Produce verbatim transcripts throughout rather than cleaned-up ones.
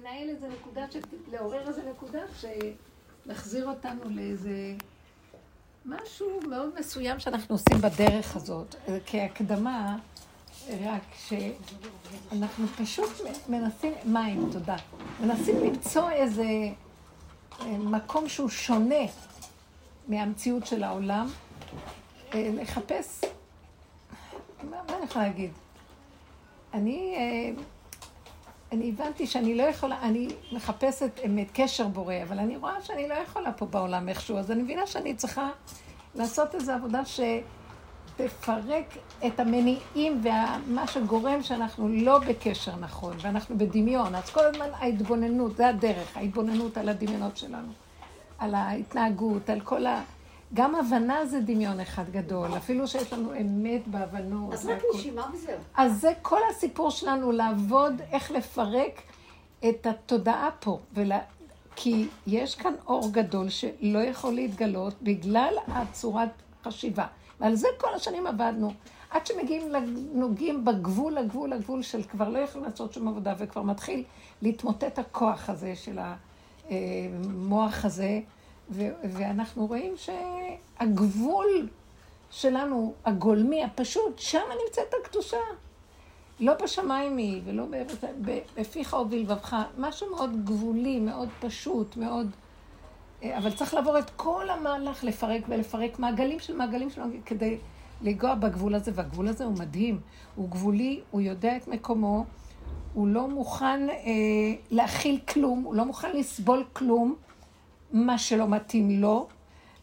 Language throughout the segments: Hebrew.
לנהל איזה נקודה, לעורר איזה נקודה שנחזיר אותנו לאיזה משהו מאוד מסוים שאנחנו עושים בדרך הזאת. כהקדמה, רק שאנחנו פשוט מנסים, מים, תודה, מנסים למצוא איזה מקום שהוא שונה מהמציאות של העולם, לחפש, מה אני יכולה להגיד? אני, אני הבנתי שאני לא יכולה, אני מחפשת אמת, קשר בורא, אבל אני רואה שאני לא יכולה פה בעולם איכשהו, אז אני מבינה שאני צריכה לעשות איזו עבודה שתפרק את המניעים ומה שגורם שאנחנו לא בקשר נכון, ואנחנו בדמיון, אז כל הזמן ההתבוננות, זה הדרך, ההתבוננות על הדמיונות שלנו, על ההתנהגות, על כל ה... גם הבנה זה דמיון אחד גדול, אפילו שיש לנו אמת בהבנות. אז רק נשימה וזהו. אז זה כל הסיפור שלנו, לעבוד איך לפרק את התודעה פה. ולה... כי יש כאן אור גדול שלא יכול להתגלות בגלל הצורת חשיבה. ועל זה כל השנים עבדנו. עד שמגיעים לנוגעים בגבול, הגבול, הגבול של כבר לא יכולים לעשות שום עבודה, וכבר מתחיל להתמוטט הכוח הזה של המוח הזה. ו- ואנחנו רואים שהגבול שלנו, הגולמי, הפשוט, שם נמצאת הקדושה. לא בשמיים היא, ולא בפיך או בלבבך, משהו מאוד גבולי, מאוד פשוט, מאוד... אבל צריך לעבור את כל המהלך לפרק ולפרק מעגלים של מעגלים שלנו כדי לגוע בגבול הזה, והגבול הזה הוא מדהים. הוא גבולי, הוא יודע את מקומו, הוא לא מוכן אה, להכיל כלום, הוא לא מוכן לסבול כלום, מה שלא מתאים לו,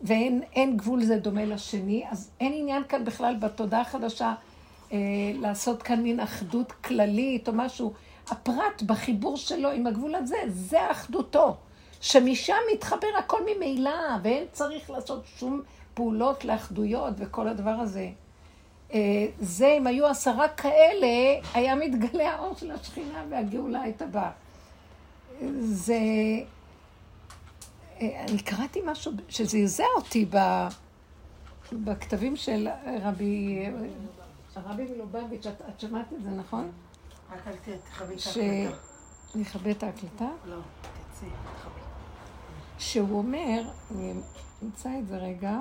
ואין אין גבול זה דומה לשני, אז אין עניין כאן בכלל בתודעה החדשה אה, לעשות כאן מין אחדות כללית או משהו. הפרט בחיבור שלו עם הגבול הזה, זה אחדותו, שמשם מתחבר הכל ממילא, ואין צריך לעשות שום פעולות לאחדויות וכל הדבר הזה. אה, זה, אם היו עשרה כאלה, היה מתגלה האור של השכינה והגאולה הייתה באה. זה... אני קראתי משהו שזעזע אותי בכתבים של רבי מלובביץ', את שמעת את זה, נכון? רק תכבי את ההקלטה. נכבה את ההקלטה? לא, תצא, תכבי. שהוא אומר, אני אמצא את זה רגע,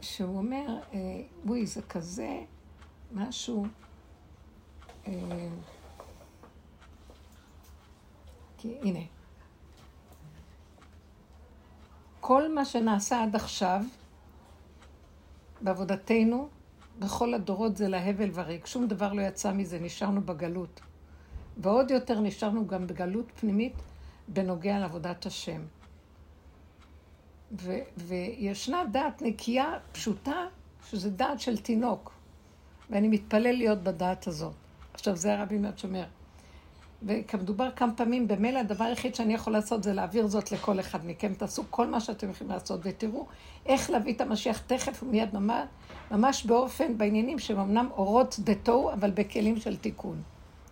שהוא אומר, וואי, זה כזה משהו... הנה. כל מה שנעשה עד עכשיו, בעבודתנו, בכל הדורות זה להבל וריק. שום דבר לא יצא מזה, נשארנו בגלות. ועוד יותר נשארנו גם בגלות פנימית בנוגע לעבודת השם. ו- וישנה דעת נקייה פשוטה, שזה דעת של תינוק. ואני מתפלל להיות בדעת הזאת. עכשיו זה הרבי מהצ'מר. וכמדובר כמה פעמים, במילא הדבר היחיד שאני יכול לעשות זה להעביר זאת לכל אחד מכם. תעשו כל מה שאתם יכולים לעשות ותראו איך להביא את המשיח תכף ומיד ממש, ממש באופן, בעניינים שהם אמנם אורות דתו, אבל בכלים של תיקון.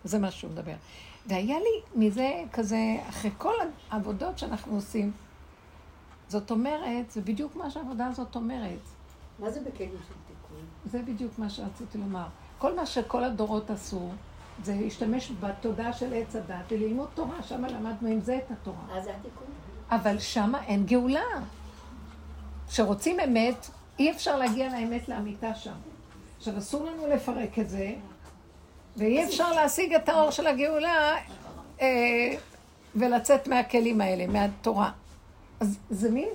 זה מה שהוא מדבר. והיה לי מזה כזה, אחרי כל העבודות שאנחנו עושים, זאת אומרת, זה בדיוק מה שהעבודה הזאת אומרת. מה זה בכלים של תיקון? זה בדיוק מה שרציתי לומר. כל מה שכל הדורות עשו, זה להשתמש בתודעה של עץ הדת וללמוד תורה, שמה למדנו עם זה את התורה. אז זה התיקון. אבל שמה אין גאולה. כשרוצים אמת, אי אפשר להגיע לאמת לאמיתה שם. עכשיו אסור לנו לפרק את זה, ואי אפשר להשיג את האור של הגאולה אה, ולצאת מהכלים האלה, מהתורה. אז זה מין,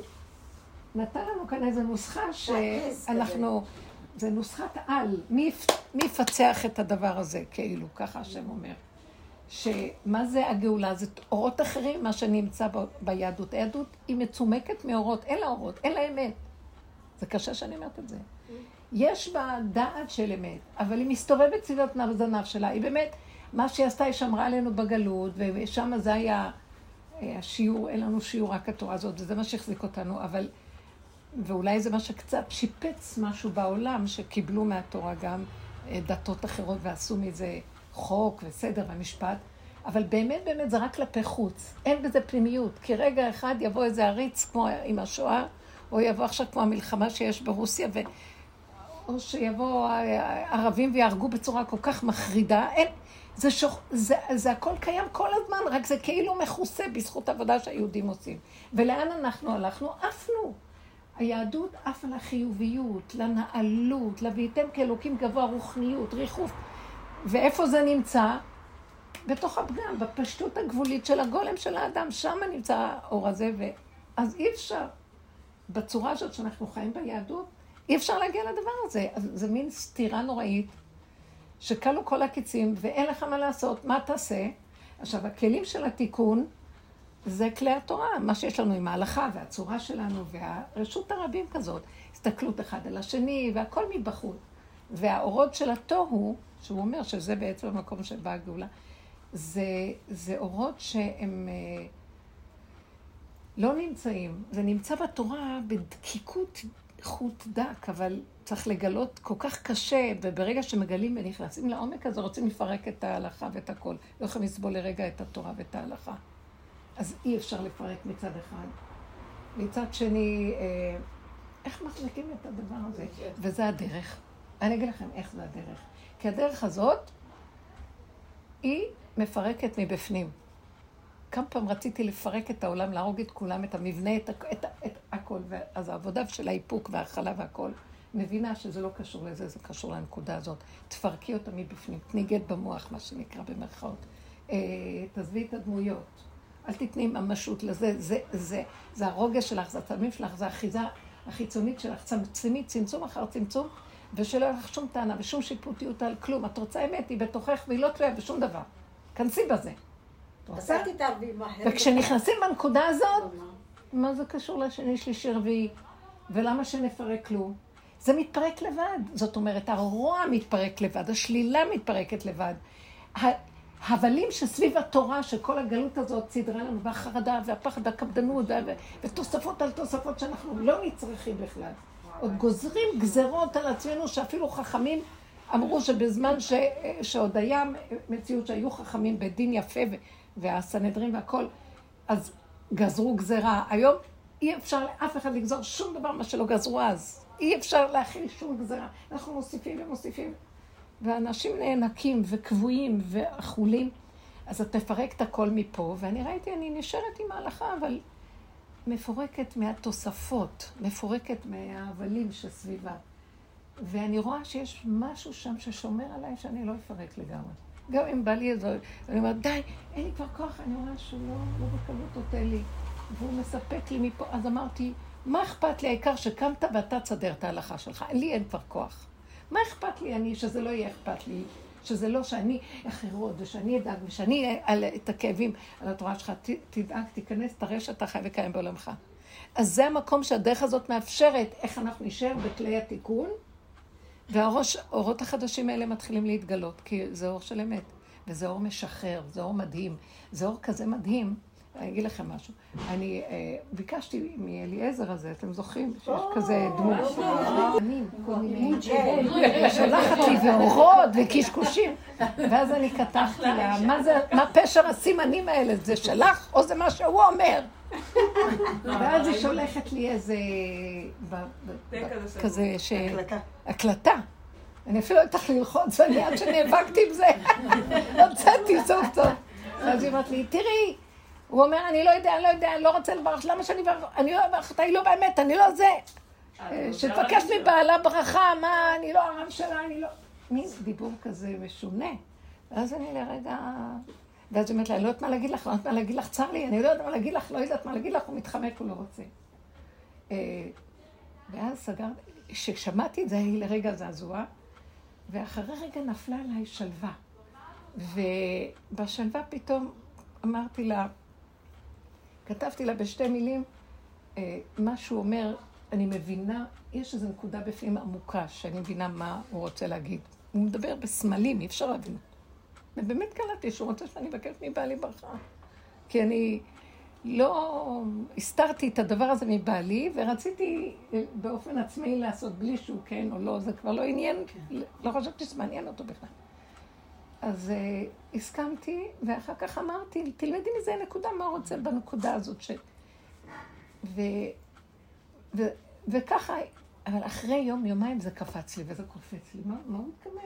נתן לנו כאן איזו נוסחה שאנחנו... זה נוסחת על, מי, מי יפצח את הדבר הזה, כאילו, ככה השם אומר. שמה זה הגאולה? זה אורות אחרים, מה שנמצא ב, ביהדות. היהדות היא מצומקת מאורות, אין לה אורות, אין לה אמת. זה קשה שאני אומרת את זה. יש בה דעת של אמת, אבל היא מסתובבת סביבת נבזניו שלה. היא באמת, מה שהיא עשתה, היא שמרה עלינו בגלות, ושם זה היה השיעור, אין לנו שיעור רק התורה הזאת, וזה מה שהחזיק אותנו, אבל... ואולי זה מה שקצת שיפץ משהו בעולם, שקיבלו מהתורה גם דתות אחרות ועשו מזה חוק וסדר ומשפט, אבל באמת באמת זה רק כלפי חוץ, אין בזה פנימיות, כי רגע אחד יבוא איזה עריץ כמו עם השואה, או יבוא עכשיו כמו המלחמה שיש ברוסיה, או שיבואו הערבים ויהרגו בצורה כל כך מחרידה. אין, זה, שוח, זה, זה הכל קיים כל הזמן, רק זה כאילו מכוסה בזכות העבודה שהיהודים עושים. ולאן אנחנו הלכנו? עפנו. היהדות עף על החיוביות, לנעלות, לביתם כאלוקים גבוה, רוחניות, ריחוף. ואיפה זה נמצא? בתוך הפגם, בפשטות הגבולית של הגולם של האדם, שם נמצא האור הזה, ואז אי אפשר, בצורה הזאת שאנחנו חיים ביהדות, אי אפשר להגיע לדבר הזה. אז זה מין סתירה נוראית, שקלו כל הקיצים, ואין לך מה לעשות, מה תעשה? עכשיו, הכלים של התיקון, זה כלי התורה, מה שיש לנו עם ההלכה, והצורה שלנו, והרשות הרבים כזאת, הסתכלות אחד על השני, והכל מבחוץ. והאורות של התוהו, שהוא אומר שזה בעצם המקום שבא הגאולה, זה, זה אורות שהם אה, לא נמצאים. זה נמצא בתורה בדקיקות חוט דק, אבל צריך לגלות כל כך קשה, וברגע שמגלים ונכנסים לעומק הזה, רוצים לפרק את ההלכה ואת הכל. לא יכולים לסבול לרגע את התורה ואת ההלכה. אז אי אפשר לפרק מצד אחד. מצד שני, אה, איך מחזיקים את הדבר הזה? וזה הדרך. אני אגיד לכם איך זה הדרך. כי הדרך הזאת, היא מפרקת מבפנים. כמה פעם רציתי לפרק את העולם, להרוג את כולם, את המבנה, את, את, את הכל. אז העבודה של האיפוק והאכלה והכל, מבינה שזה לא קשור לזה, זה קשור לנקודה הזאת. תפרקי אותה מבפנים, תניגד במוח, מה שנקרא במרכאות. תזבי את הדמויות, אל תתני ממשות לזה, זה, זה, זה הרוגש שלך, זה התלמים שלך, זה האחיזה החיצונית שלך, צמצמי, צמצום אחר צמצום, ושלא יהיה לך שום טענה ושום שיפוטיות על כלום. את רוצה האמת, היא בתוכך והיא לא תלויה בשום דבר. כנסי בזה. וכשנכנסים בנקודה הזאת, מה זה קשור לשני שלישי רביעי? ולמה שנפרק כלום? זה מתפרק לבד. זאת אומרת, הרוע מתפרק לבד, השלילה מתפרקת לבד. ההבלים שסביב התורה, שכל הגלות הזאת סדרה לנו, והחרדה והפחד והקפדנות, ותוספות על תוספות שאנחנו לא נצרכים בכלל. עוד גוזרים גזרות על עצמנו שאפילו חכמים אמרו שבזמן ש... שעוד היה מציאות שהיו חכמים בדין יפה ו... והסנדרים והכל, אז גזרו גזרה. היום אי אפשר לאף אחד לגזור שום דבר מה שלא גזרו אז. אי אפשר להכיל שום גזרה. אנחנו מוסיפים ומוסיפים. ואנשים נאנקים וקבועים ואכולים. אז את מפרקת הכל מפה, ואני ראיתי, אני נשארת עם ההלכה, אבל... מפורקת מהתוספות, מפורקת מהאבלים שסביבה. ואני רואה שיש משהו שם ששומר עליי שאני לא אפרק לגמרי. גם אם בא לי איזו, אני אומרת, די, אין לי כבר כוח, אני רואה שהוא לא בקלות אותה לי, והוא מספק לי מפה. אז אמרתי, מה אכפת לי? העיקר שקמת ואתה תסדר את ההלכה שלך. לי אין כבר כוח. מה אכפת לי אני, שזה לא יהיה אכפת לי, שזה לא שאני אחרות, ושאני אדאג, ושאני על את הכאבים על התורה שלך, ת, תדאג, תיכנס, תראה שאתה חי וקיים בעולמך. אז זה המקום שהדרך הזאת מאפשרת, איך אנחנו נשאר בכלי התיקון, והאורות החדשים האלה מתחילים להתגלות, כי זה אור של אמת, וזה אור משחרר, זה אור מדהים, זה אור כזה מדהים. אני אגיד לכם משהו, אני ביקשתי מאליעזר הזה, אתם זוכרים שיש כזה דמות. שלחת לי ואורות וקשקושים, ואז אני כתבתי לה, מה פשר הסימנים האלה, זה שלך או זה מה שהוא אומר? ואז היא שולחת לי איזה... כזה ש... הקלטה. אני אפילו הייתך ללחוץ, ואני עד שנאבקתי עם זה, הוצאתי סוף טוב. ואז היא אמרת לי, תראי, הוא אומר, אני לא יודע, אני לא יודע, אני לא רוצה לברך, למה שאני ברך? אני לא ברך, אתה היא לא באמת, אני לא זה. שתבקש מבעלה ברכה, מה, אני לא הרב שלה, אני לא... מין דיבור כזה משונה. ואז אני לרגע... ואז היא אומרת לה, אני לא יודעת מה להגיד לך, לא יודעת מה להגיד לך, צר לי, אני לא יודעת מה להגיד לך, לא יודעת מה להגיד לך, הוא מתחמק, הוא לא רוצה. ואז סגרתי, כששמעתי את זה, היא לרגע זעזועה, ואחרי רגע נפלה עליי שלווה. ובשלווה פתאום אמרתי לה, כתבתי לה בשתי מילים, מה שהוא אומר, אני מבינה, יש איזו נקודה בפנים עמוקה, שאני מבינה מה הוא רוצה להגיד. הוא מדבר בסמלים, אי אפשר להבין. ובאמת קלטתי שהוא רוצה שאני אבקש מבעלי ברכה. כי אני לא הסתרתי את הדבר הזה מבעלי, ורציתי באופן עצמי לעשות בלי שהוא כן או לא, זה כבר לא עניין, לא חשבתי שמעניין אותו בכלל. אז uh, הסכמתי, ואחר כך אמרתי, תלמדי מזה נקודה, מה רוצה בנקודה הזאת ש... ו... ו... וככה אבל אחרי יום, יומיים זה קפץ לי וזה קופץ לי. מה הוא מתכוון?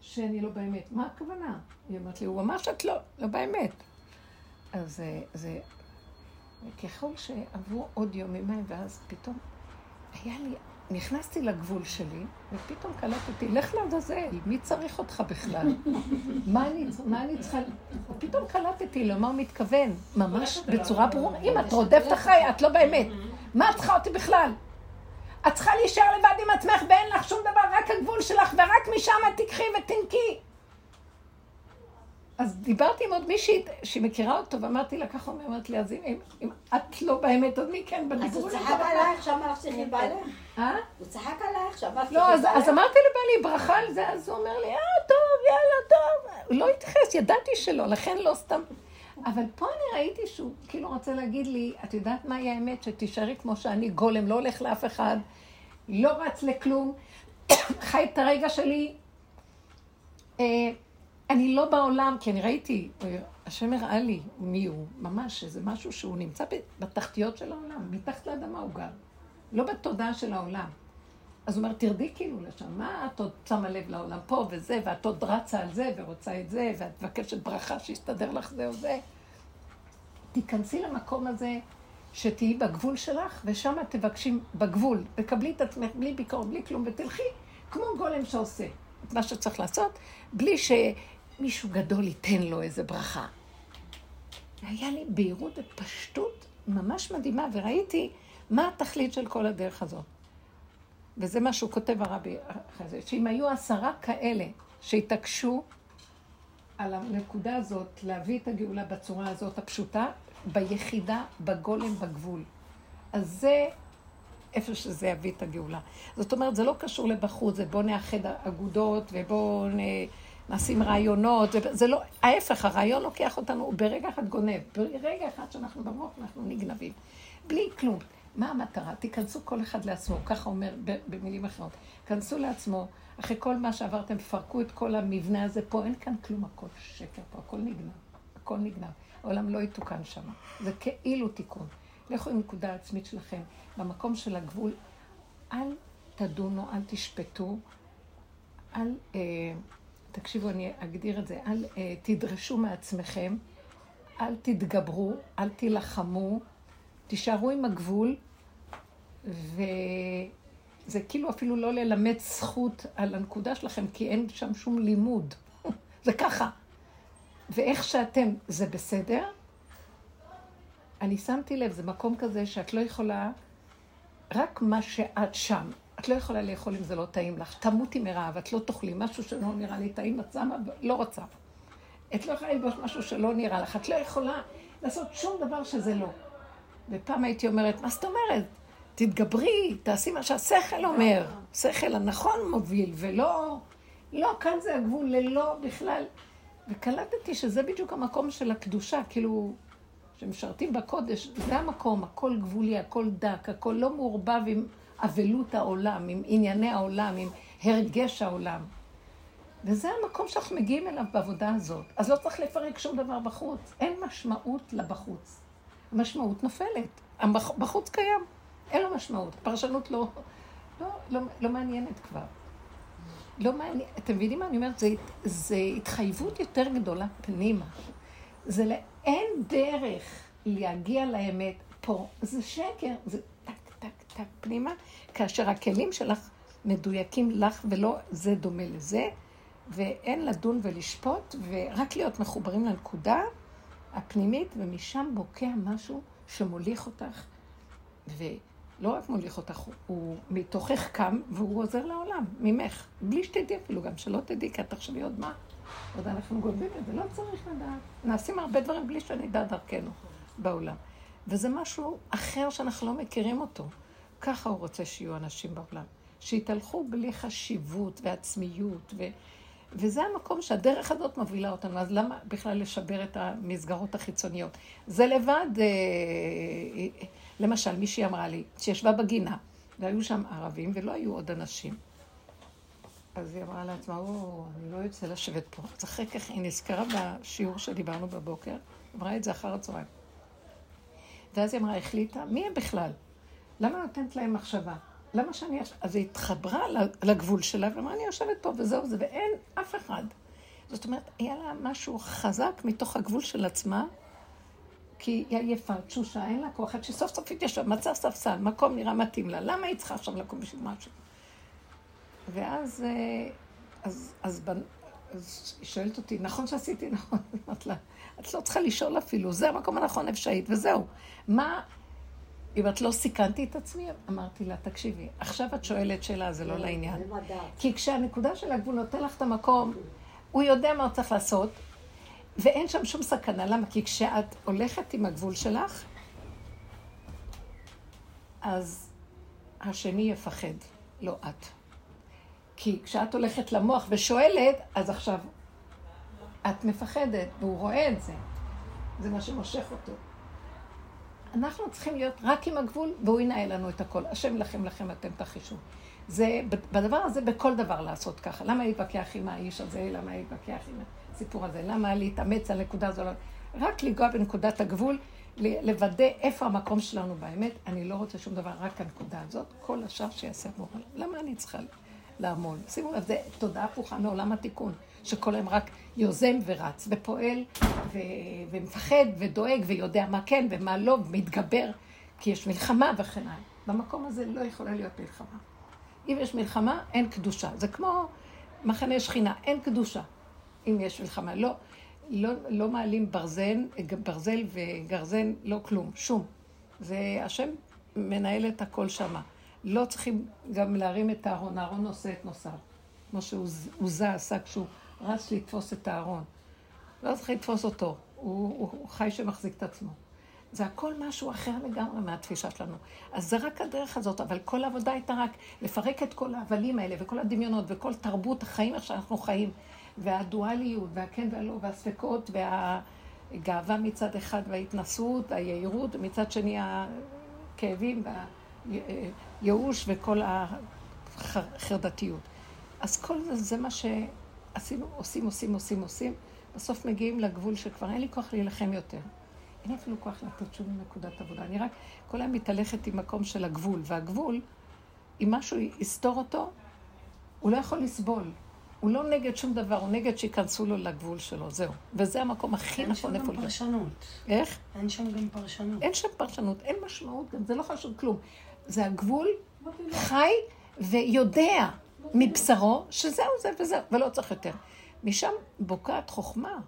שאני לא באמת. מה הכוונה? היא אמרת לי, הוא ממש את לא, לא באמת. אז זה, זה, ככל שעברו עוד יום יומיים, ואז פתאום היה לי, נכנסתי לגבול שלי, ופתאום קלטתי, לך לעזאזל, מי צריך אותך בכלל? מה אני, מה אני צריכה? ופתאום קלטתי, לומר מתכוון, ממש בצורה ברורה, אם את רודפת אחרי, את לא באמת. מה את צריכה אותי בכלל? את צריכה להישאר לבד עם עצמך, ואין לך שום דבר, רק הגבול שלך, ורק משם תקחי ותנקי. אז דיברתי עם עוד מישהי שמכירה אותו, ואמרתי לה ככה, ואמרתי לה, אז אם את לא באמת, אז מי כן בדיבור? אז הוא צחק עלייך, שם מבטיחים בעלי. אה? הוא צחק עלייך, שם מבטיחים בעלי. לא, אז אמרתי לבעלי, ברכה על זה, אז הוא אומר לי, אה, טוב, יאללה, טוב. הוא לא התייחס, ידעתי שלא, לכן לא סתם. אבל פה אני ראיתי שהוא כאילו רצה להגיד לי, את יודעת מהי האמת שתישארי כמו שאני גולם, לא הולך לאף אחד, לא רץ לכלום, חי את הרגע שלי. אני לא בעולם, כי אני ראיתי, השם הראה לי מי הוא, ממש, שזה משהו שהוא נמצא בתחתיות של העולם, מתחת לאדמה הוא גר, לא בתודעה של העולם. אז הוא אומר, תרדי כאילו לשם, מה את עוד שמה לב לעולם פה וזה, ואת עוד רצה על זה ורוצה את זה, ואת מבקשת ברכה שיסתדר לך זה או זה. תיכנסי למקום הזה שתהיי בגבול שלך, ושם את תבקשי בגבול, וקבלי את עצמך בלי ביקור, בלי כלום, ותלכי כמו גולם שעושה את מה שצריך לעשות, בלי שמישהו גדול ייתן לו איזה ברכה. היה לי בהירות ופשטות ממש מדהימה, וראיתי מה התכלית של כל הדרך הזאת. וזה מה שהוא כותב הרבי אחרי זה, שאם היו עשרה כאלה שהתעקשו על הנקודה הזאת, להביא את הגאולה בצורה הזאת הפשוטה, ביחידה, בגולם, בגבול. אז זה איפה שזה יביא את הגאולה. זאת אומרת, זה לא קשור לבחוץ, זה בוא נאחד אגודות ובוא נשים רעיונות, זה לא, ההפך, הרעיון לוקח אותנו, ברגע אחד גונב, ברגע אחד שאנחנו במוח, אנחנו נגנבים, בלי כלום. מה המטרה? תיכנסו כל אחד לעצמו, ככה אומר במילים אחרות. כנסו לעצמו, אחרי כל מה שעברתם, פרקו את כל המבנה הזה פה, אין כאן כלום, הכל שקר פה, הכל נגנב, הכל נגנב. העולם לא יתוקן שם, זה כאילו תיקון. לכו עם נקודה עצמית שלכם, במקום של הגבול, אל תדונו, אל תשפטו, אל, אה, תקשיבו, אני אגדיר את זה, אל אה, תדרשו מעצמכם, אל תתגברו, אל תלחמו, תישארו עם הגבול, וזה כאילו אפילו לא ללמד זכות על הנקודה שלכם, כי אין שם שום לימוד. זה ככה. ואיך שאתם, זה בסדר? אני שמתי לב, זה מקום כזה שאת לא יכולה, רק מה שאת שם, את לא יכולה לאכול אם זה לא טעים לך. תמותי מרעב, את לא תאכלי, משהו שלא נראה לי טעים, את שמה, לא רוצה. את לא יכולה לבוש משהו שלא נראה לך, את לא יכולה לעשות שום דבר שזה לא. ופעם הייתי אומרת, מה זאת אומרת? תתגברי, תעשי מה שהשכל אומר. שכל הנכון מוביל, ולא, לא, כאן זה הגבול ללא בכלל. וקלטתי שזה בדיוק המקום של הקדושה, כאילו, שמשרתים בקודש, זה המקום, הכל גבולי, הכל דק, הכל לא מעורבב עם אבלות העולם, עם ענייני העולם, עם הרגש העולם. וזה המקום שאנחנו מגיעים אליו בעבודה הזאת. אז לא צריך לפרק שום דבר בחוץ. אין משמעות לבחוץ. המשמעות נופלת, בחוץ קיים, אין לו משמעות, פרשנות לא, לא, לא, לא מעניינת כבר. לא מעניין, אתם מבינים מה אני אומרת? זה, זה התחייבות יותר גדולה פנימה. זה לא, אין דרך להגיע לאמת פה, זה שקר, זה טק, טק, טק פנימה, כאשר הכלים שלך מדויקים לך ולא זה דומה לזה, ואין לדון ולשפוט, ורק להיות מחוברים לנקודה, הפנימית, ומשם בוקע משהו שמוליך אותך, ולא רק מוליך אותך, הוא מתוכך קם, והוא עוזר לעולם, ממך, בלי שתדעי אפילו, גם שלא תדעי, כי את תחשבי עוד מה, עוד אנחנו גודבים את זה, לא צריך לדעת, נעשים הרבה דברים בלי שנדע דרכנו בעולם, וזה משהו אחר שאנחנו לא מכירים אותו, ככה הוא רוצה שיהיו אנשים בעולם, שיתהלכו בלי חשיבות ועצמיות ו... וזה המקום שהדרך הזאת מובילה אותנו, אז למה בכלל לשבר את המסגרות החיצוניות? זה לבד, למשל, מישהי אמרה לי, שישבה בגינה, והיו שם ערבים ולא היו עוד אנשים. אז היא אמרה לעצמה, או, אני לא יוצא לשבת פה. אז אחרי כך היא נזכרה בשיעור שדיברנו בבוקר, אמרה את זה אחר הצהריים. ואז היא אמרה, החליטה, מי הם בכלל? למה נותנת להם מחשבה? למה שאני... אז היא התחברה לגבול שלה, ולמה אני יושבת פה וזהו זה, ואין אף אחד. זאת אומרת, היה לה משהו חזק מתוך הגבול של עצמה, כי היא עייפה, תשושה, אין לה כוח, עד שסוף סוף התיישב, מצא ספסל, מקום נראה מתאים לה, למה היא צריכה עכשיו לקום בשביל משהו? ואז אז, אז, אז היא שואלת אותי, נכון שעשיתי, נכון? אמרת לה, את לא צריכה לשאול אפילו, זה המקום הנכון אפשרית, וזהו. מה, אם את לא סיכנתי את עצמי, אמרתי לה, תקשיבי, עכשיו את שואלת שאלה, זה לא לעניין. כי כשהנקודה של הגבול נותן לך את המקום, הוא יודע מה הוא צריך לעשות, ואין שם שום סכנה, למה? כי כשאת הולכת עם הגבול שלך, אז השני יפחד, לא את. כי כשאת הולכת למוח ושואלת, אז עכשיו את מפחדת, והוא רואה את זה. זה מה שמושך אותו. אנחנו צריכים להיות רק עם הגבול, והוא ינהל לנו את הכל. השם לכם לכם, אתם תחישו. זה, בדבר הזה, בכל דבר לעשות ככה. למה להתווכח עם האיש הזה? למה להתווכח עם הסיפור הזה? למה להתאמץ על נקודה הזו? רק לגוע בנקודת הגבול, לוודא איפה המקום שלנו באמת. אני לא רוצה שום דבר, רק הנקודה הזאת. כל השאר שיעשה מורל. למה אני צריכה לעמול? שימו לב, זה תודעה פוכה מעולם התיקון, שכל הם רק יוזם ורץ ופועל ו... ומפחד ודואג ויודע מה כן ומה לא ומתגבר, כי יש מלחמה וכן הלאה. במקום הזה לא יכולה להיות מלחמה. אם יש מלחמה, אין קדושה. זה כמו מחנה שכינה, אין קדושה. אם יש מלחמה, לא, לא, לא מעלים ברזן, ברזל וגרזן, לא כלום, שום. זה השם מנהל את הכל שמה. לא צריכים גם להרים את הארון, הארון נושא את נוסף. כמו שהוזה עשה כשהוא רץ לתפוס את הארון. לא צריך לתפוס אותו, הוא, הוא, הוא חי שמחזיק את עצמו. זה הכל משהו אחר לגמרי מהתפישה שלנו. אז זה רק הדרך הזאת, אבל כל העבודה הייתה רק לפרק את כל העבלים האלה, וכל הדמיונות, וכל תרבות החיים איך שאנחנו חיים, והדואליות, והכן והלא, והספקות, והגאווה מצד אחד, וההתנסות, והיהירות, מצד שני הכאבים, והייאוש, וכל החרדתיות. אז כל זה, זה מה שעשינו, עושים, עושים, עושים, עושים. בסוף מגיעים לגבול שכבר אין לי כוח להילחם יותר. אין אפילו כוח לתת שום נקודת עבודה. אני רק כל היום מתהלכת עם מקום של הגבול, והגבול, אם משהו יסתור אותו, הוא לא יכול לסבול. הוא לא נגד שום דבר, הוא נגד שיכנסו לו לגבול שלו, זהו. וזה המקום הכי נכון איפה. אין שם גם פרשנות. איך? אין שם גם פרשנות. אין שם פרשנות, אין משמעות גם, זה לא חשוב כלום. זה הגבול חי ויודע מבשרו שזהו זה וזהו, ולא צריך יותר. משם בוקעת חוכמה.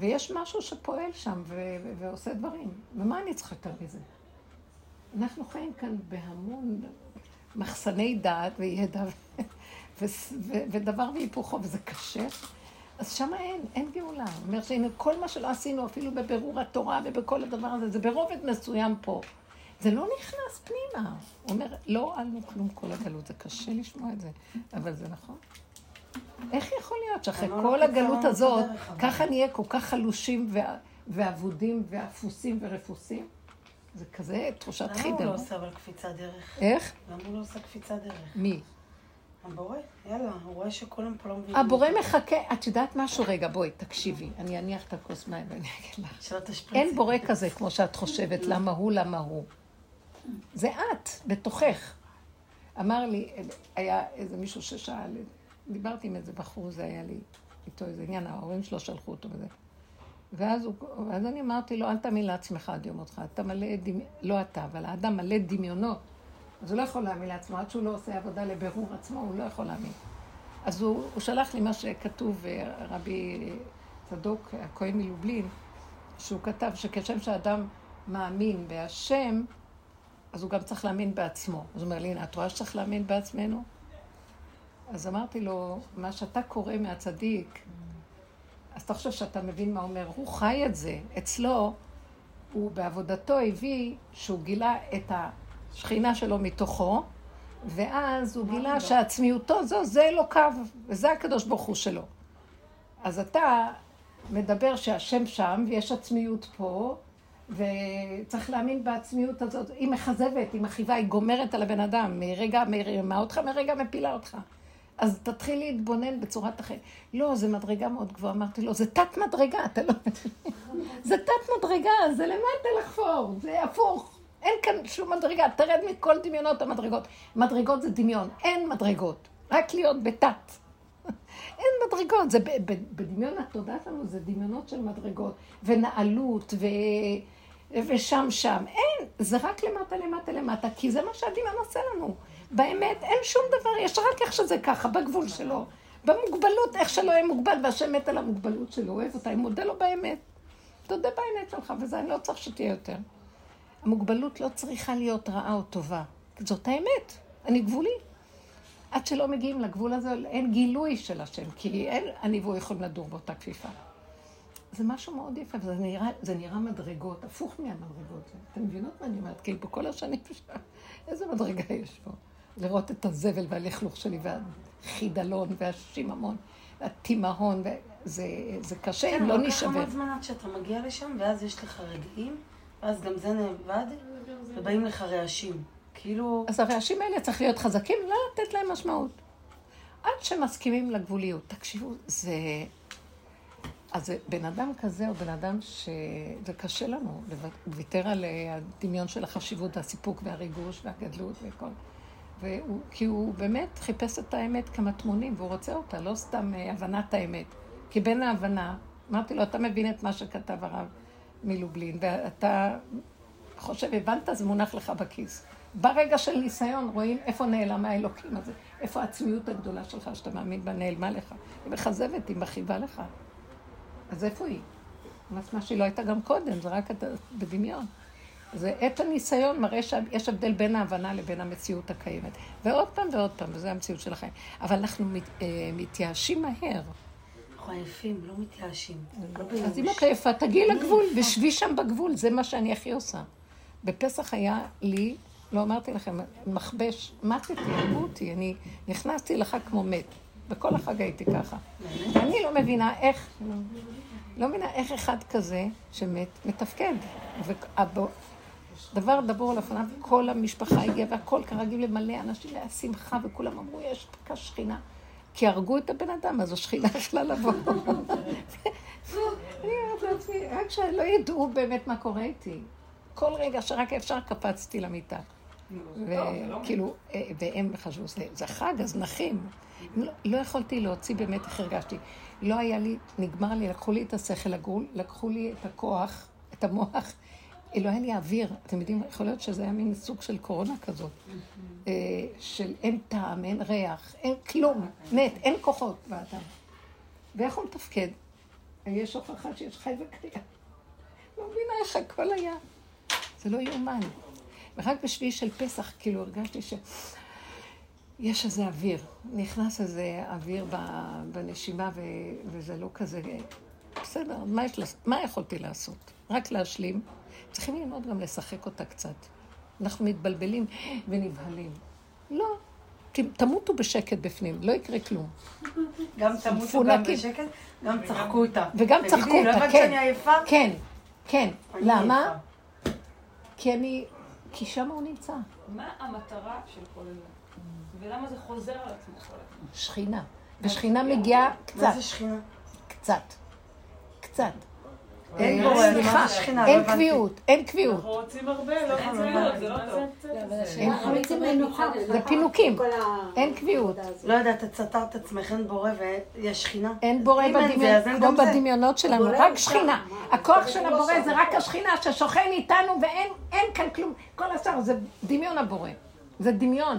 ויש משהו שפועל שם ו- ו- ועושה דברים. ומה אני צריכה יותר מזה? אנחנו חיים כאן בהמון מחסני דעת וידע ו- ו- ו- ודבר והיפוכו, וזה קשה. אז שם אין, אין גאולה. זאת אומרת שהנה, כל מה שלא עשינו, אפילו בבירור התורה ובכל הדבר הזה, זה ברובד מסוים פה. זה לא נכנס פנימה. הוא אומר, לא עלנו כלום כל הגלות, זה קשה לשמוע את זה, אבל זה נכון. איך יכול להיות שאחרי כל הגלות הזאת, ככה נהיה כל כך חלושים ועבודים ואפוסים ורפוסים? זה כזה תחושת חידה. למה הוא לא עושה אבל קפיצה דרך? איך? למה הוא לא עושה קפיצה דרך? מי? הבורא? יאללה, הוא רואה שכולם פה לא מבינים. הבורא מחכה, את יודעת משהו? רגע, בואי, תקשיבי, אני אניח את הכוס מים ואני אגיד לך. אין בורא כזה כמו שאת חושבת, למה הוא, למה הוא. זה את, בתוכך. אמר לי, היה איזה מישהו ששאל, דיברתי עם איזה בחור, זה היה לי איתו איזה עניין, ההורים שלו שלחו אותו וזה. ואז, הוא, ואז אני אמרתי לו, אל תאמין לעצמך עד יום אותך, אתה מלא דמיונות, לא אתה, אבל האדם מלא דמיונות. אז הוא לא יכול להאמין לעצמו, עד שהוא לא עושה עבודה לבירור עצמו, הוא לא יכול להאמין. אז הוא, הוא שלח לי מה שכתוב רבי צדוק, הכהן מלובלין, שהוא כתב שכשם שהאדם מאמין בהשם, אז הוא גם צריך להאמין בעצמו. אז הוא אומר לי, את רואה שצריך להאמין בעצמנו? אז אמרתי לו, מה שאתה קורא מהצדיק, אז אתה חושב שאתה מבין מה אומר, הוא חי את זה. אצלו, הוא בעבודתו הביא שהוא גילה את השכינה שלו מתוכו, ואז הוא גילה שהעצמיותו זו, זה לא קו, וזה הקדוש ברוך הוא שלו. אז אתה מדבר שהשם שם, ויש עצמיות פה, וצריך להאמין בעצמיות הזאת. היא מחזבת, היא מחיבה, היא גומרת על הבן אדם, מרגע מרימה אותך, מרגע מפילה אותך. אז תתחיל להתבונן בצורת אחרת. לא, זה מדרגה מאוד גבוהה. אמרתי לו, זה תת מדרגה, אתה לא... זה תת מדרגה, זה למטה לחפור, זה הפוך. אין כאן שום מדרגה, תרד מכל דמיונות המדרגות. מדרגות זה דמיון, אין מדרגות, רק להיות בתת. אין מדרגות, זה ב- ב- בדמיון התודעה שלנו, זה דמיונות של מדרגות, ונעלות, ו... ושם שם. אין, זה רק למטה, למטה, למטה, כי זה מה שהדמיון עושה לנו. באמת, אין שום דבר, יש רק איך שזה ככה, בגבול שלו. במוגבלות, איך שלא יהיה מוגבל, והשם מת על המוגבלות שלו, אוהב אותה, אם מודה לו באמת. תודה באמת שלך, וזה אני לא צריך שתהיה יותר. המוגבלות לא צריכה להיות רעה או טובה. זאת האמת, אני גבולי. עד שלא מגיעים לגבול הזה, אין גילוי של השם, כי אין, אני והוא יכולים לדור באותה כפיפה. זה משהו מאוד יפה, וזה נראה, זה נראה מדרגות, הפוך מהמדרגות. אתם מבינות מה אני אומרת? כי פה כל השנים שם, איזה מדרגה יש פה? לראות את הזבל והלכלוך שלי, והחידלון והשיממון, והתימהון, וזה, זה קשה, כן, לא נשווה. כמה זמן עד שאתה מגיע לשם, ואז יש לך רגעים, ואז גם זה נאבד, ובאים לך רעשים. כאילו... אז הרעשים האלה צריך להיות חזקים, לא לתת להם משמעות. עד שמסכימים לגבוליות. תקשיבו, זה... אז בן אדם כזה, או בן אדם ש... זה קשה לנו, לוותר על הדמיון של החשיבות, הסיפוק והריגוש והגדלות וכל. והוא, כי הוא באמת חיפש את האמת כמטמונים, והוא רוצה אותה, לא סתם הבנת האמת. כי בין ההבנה, אמרתי לו, אתה מבין את מה שכתב הרב מלובלין, ואתה חושב, הבנת, זה מונח לך בכיס. ברגע של ניסיון רואים איפה נעלם האלוקים הזה, איפה העצמיות הגדולה שלך שאתה מאמין בה נעלמה לך. היא מחזבת, היא מחיבה לך. אז איפה היא? מה שהיא לא הייתה גם קודם, זה רק בדמיון. זה את הניסיון מראה שיש הבדל בין ההבנה לבין המציאות הקיימת. ועוד פעם ועוד פעם, וזו המציאות של החיים. אבל אנחנו מת, אה, מתייאשים מהר. אנחנו עייפים, לא מתייאשים. אז אם את עייפה, תגיעי לגבול ושבי שם בגבול, זה מה שאני הכי עושה. בפסח היה לי, לא אמרתי לכם, מחבש, מתתי, אמרו אותי, אני נכנסתי לחג כמו מת. בכל החג הייתי ככה. אני לא מבינה איך, לא מבינה איך אחד כזה שמת מתפקד. ואבו... דבר דבור על הפניו, כל המשפחה הגיעה, והכל כרגיל למלא אנשים, היה שמחה, וכולם אמרו, יש פקה שכינה, כי הרגו את הבן אדם, אז השכינה יכלה לבוא. אני אומרת לעצמי, רק שלא ידעו באמת מה קורה איתי. כל רגע שרק אפשר קפצתי למיטה. וכאילו, והם חשבו, זה חג, אז נחים. לא יכולתי להוציא באמת איך הרגשתי. לא היה לי, נגמר לי, לקחו לי את השכל הגול, לקחו לי את הכוח, את המוח, לא היה לי אוויר, אתם יודעים, יכול להיות שזה היה מין סוג של קורונה כזאת, של אין טעם, אין ריח, אין כלום, נט, אין כוחות באדם. ואיך הוא מתפקד? יש הוכחה שיש חי וקריאה. לא מבינה איך הכל היה. זה לא יאומן. ורק בשביעי של פסח, כאילו הרגשתי שיש איזה אוויר, נכנס איזה אוויר בנשימה, וזה לא כזה, בסדר, מה יכולתי לעשות? רק להשלים. צריכים ללמוד גם לשחק אותה קצת. אנחנו מתבלבלים ונבהלים. לא, תמותו בשקט בפנים, לא יקרה כלום. גם תמותו גם בשקט, גם צחקו אותה. וגם צחקו אותה, כן. כן, כן. למה? כי אני, כי שם הוא נמצא. מה המטרה של כל זה? ולמה זה חוזר על עצמו כל זה? שכינה. ושכינה מגיעה קצת. מה זה שכינה? קצת. קצת. אין סליחה, אין קביעות, אין קביעות. אנחנו רוצים הרבה, לא קביעות, זה לא טוב. זה פינוקים, אין קביעות. לא יודעת, את סתרת עצמך, אין בורא ויש שכינה. אין בורא כמו בדמיונות שלנו, רק שכינה. הכוח של הבורא זה רק השכינה ששוכן איתנו ואין כאן כלום. כל השאר זה דמיון הבורא, זה דמיון.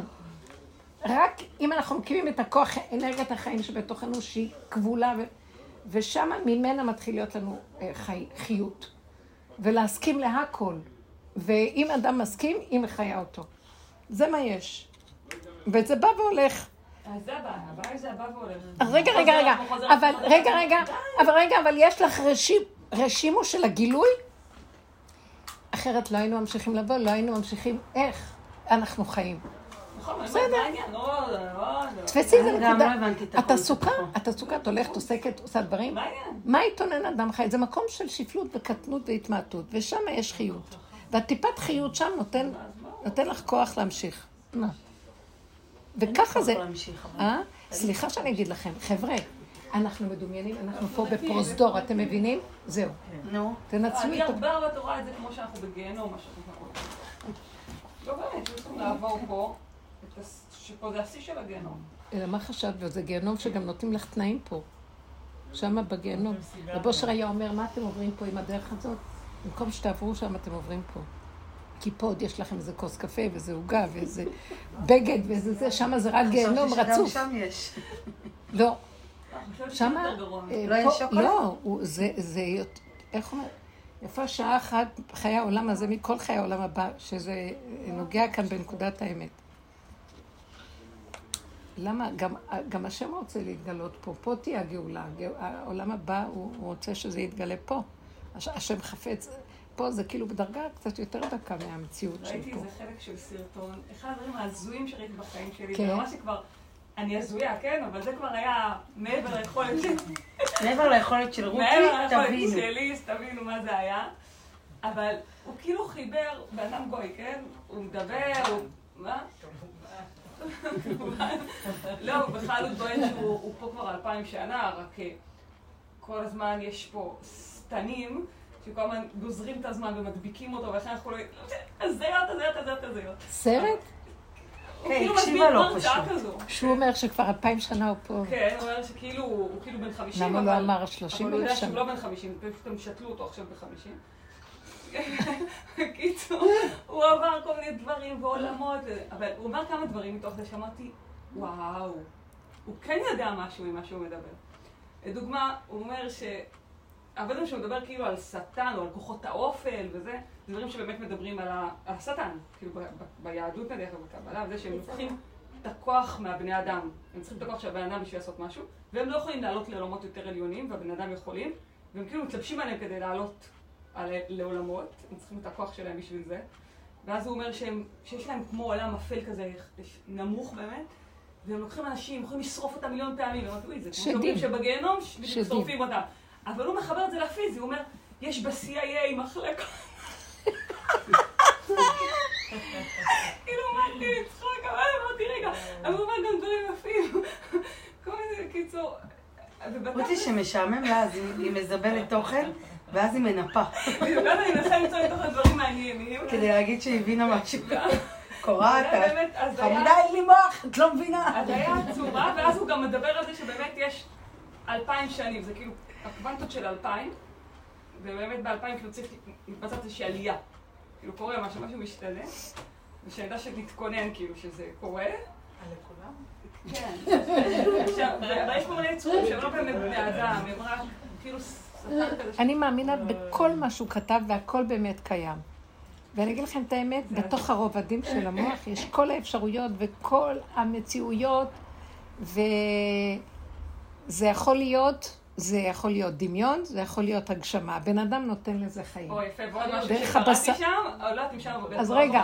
רק אם אנחנו מקימים את הכוח, אנרגיית החיים שבתוכנו שהיא כבולה ו... ושם ממנה מתחיל להיות לנו חי, חיות, ולהסכים להכל. ואם אדם מסכים, היא מחיה אותו. זה מה יש. וזה בא והולך. אז זה בא, הבא זה בא והולך. רגע, רגע, רגע, אבל רגע, רגע, אבל רגע, אבל יש לך רשימו של הגילוי? אחרת לא היינו ממשיכים לבוא, לא היינו ממשיכים איך אנחנו חיים. בסדר. תפסי זה נקודה. אתה סוכה, אתה סוכה, אתה הולך, תוסקת, עושה דברים. מה עיתונן אדם חי? זה מקום של שפלות וקטנות והתמעטות, ושם יש חיות. והטיפת חיות שם נותן לך כוח להמשיך. וככה זה... סליחה שאני אגיד לכם, חבר'ה, אנחנו מדומיינים, אנחנו פה בפרוזדור, אתם מבינים? זהו. תנצמי. אני הרבה הרבה תוראה את זה כמו שאנחנו בגיהנום, מה שאתם אומרים. טוב, הם צריכים לעבור פה, שפה זה השיא של הגנום. אלא מה חשבת? וזה גנום שגם נותנים לך תנאים פה. שמה בגנום. הבושר היה אומר, מה אתם עוברים פה עם הדרך הזאת? במקום שתעברו שם, אתם עוברים פה. כי פה עוד יש לכם איזה כוס קפה, ואיזה עוגה, ואיזה בגד, ואיזה זה, שמה זה רק גהנום רצוף. חשבתי שגם שם יש. לא. שמה... לא יש שוקולד? לא, זה... איך אומר? יפה שעה אחת חיי העולם הזה, מכל חיי העולם הבא, שזה נוגע כאן בנקודת האמת. למה? גם, גם השם רוצה להתגלות פה. פה תהיה הגאולה. העולם הבא, הוא רוצה שזה יתגלה פה. השם חפץ... פה זה כאילו בדרגה קצת יותר דקה מהמציאות של פה. ראיתי איזה חלק של סרטון, אחד הדברים ההזויים שראיתי בחיים שלי, זה ממש שכבר, אני הזויה, כן? אבל זה כבר היה מעבר ליכולת שלי. מעבר ליכולת של רותי, תבינו. מעבר ליכולת שלי, תבינו מה זה היה. אבל הוא כאילו חיבר, באדם גוי, כן? הוא מדבר, הוא... מה? לא, הוא בכלל הוא טוען שהוא פה כבר אלפיים שנה, רק כל הזמן יש פה סתנים, שכל הזמן גוזרים את הזמן ומדביקים אותו, ואחרי אנחנו לא... הזיות, הזיות, הזיות, הזיות. סרט? הוא כאילו מדביק מרצאה כזו. שהוא אומר שכבר אלפיים שנה הוא פה. כן, הוא אומר שכאילו הוא בן חמישים, אבל... למה לא אמר שלושים? אבל הוא יודע שהוא לא בן חמישים, פשוט הם שתלו אותו עכשיו בחמישים. בקיצור, הוא עבר כל מיני דברים ועולמות, אבל הוא אמר כמה דברים מתוך זה שאמרתי, וואו, הוא כן יודע משהו ממה שהוא מדבר. לדוגמה, הוא אומר ש... אבל כשהוא מדבר כאילו על שטן או על כוחות האופל וזה, זה דברים שבאמת מדברים על השטן, כאילו ביהדות נדרך ובקבלה, וזה שהם לוקחים את הכוח מהבני האדם. הם צריכים את הכוח של הבן אדם בשביל לעשות משהו, והם לא יכולים לעלות לעולמות יותר עליונים, והבני אדם יכולים, והם כאילו מתלבשים עליהם כדי לעלות לעולמות, הם צריכים את הכוח שלהם בשביל זה. ואז הוא אומר שהם, שיש להם כמו עולם אפל כזה נמוך באמת, והם לוקחים אנשים, יכולים לשרוף אותם מיליון פעמים, ואומרים, זה כמו שומעים שבגיהנום שורפים אותם. אבל הוא מחבר את זה לפיזי, הוא אומר, יש ב-סי איי איי מחלקות. כאילו, אמרתי, צחוק, אבל אמרתי, רגע, אבל הוא אמר גם דברים יפים. כל מיני קיצור. רותי שמשעמם לה, אז היא מזבלת תוכן, ואז היא מנפה. אני מנסה למצוא לתוך הדברים מעניינים. כדי להגיד שהיא הבינה משהו. קוראת, חמודה, אין לי מוח, את לא מבינה. אז היה עצורה, ואז הוא גם מדבר על זה שבאמת יש אלפיים שנים, זה כאילו... הקוונטות של אלפיים, ובאמת באלפיים כאילו צריך להתבצעת איזושהי עלייה. כאילו קורה משהו, משהו משתנה, ושנדע שנתכונן כאילו שזה קורה. על לכולם? כן. עכשיו, ויש פה מלא צורים שהם לא באמת בני אדם, הם רק כאילו סתן כזה. אני מאמינה בכל מה שהוא כתב והכל באמת קיים. ואני אגיד לכם את האמת, בתוך הרובדים של המוח יש כל האפשרויות וכל המציאויות, וזה יכול להיות... זה יכול להיות דמיון, זה יכול להיות הגשמה. הבן אדם נותן לזה חיים. או יפה, ועוד משהו שקראתי שם, או לא, אתם שם הרבה דברים. אז רגע,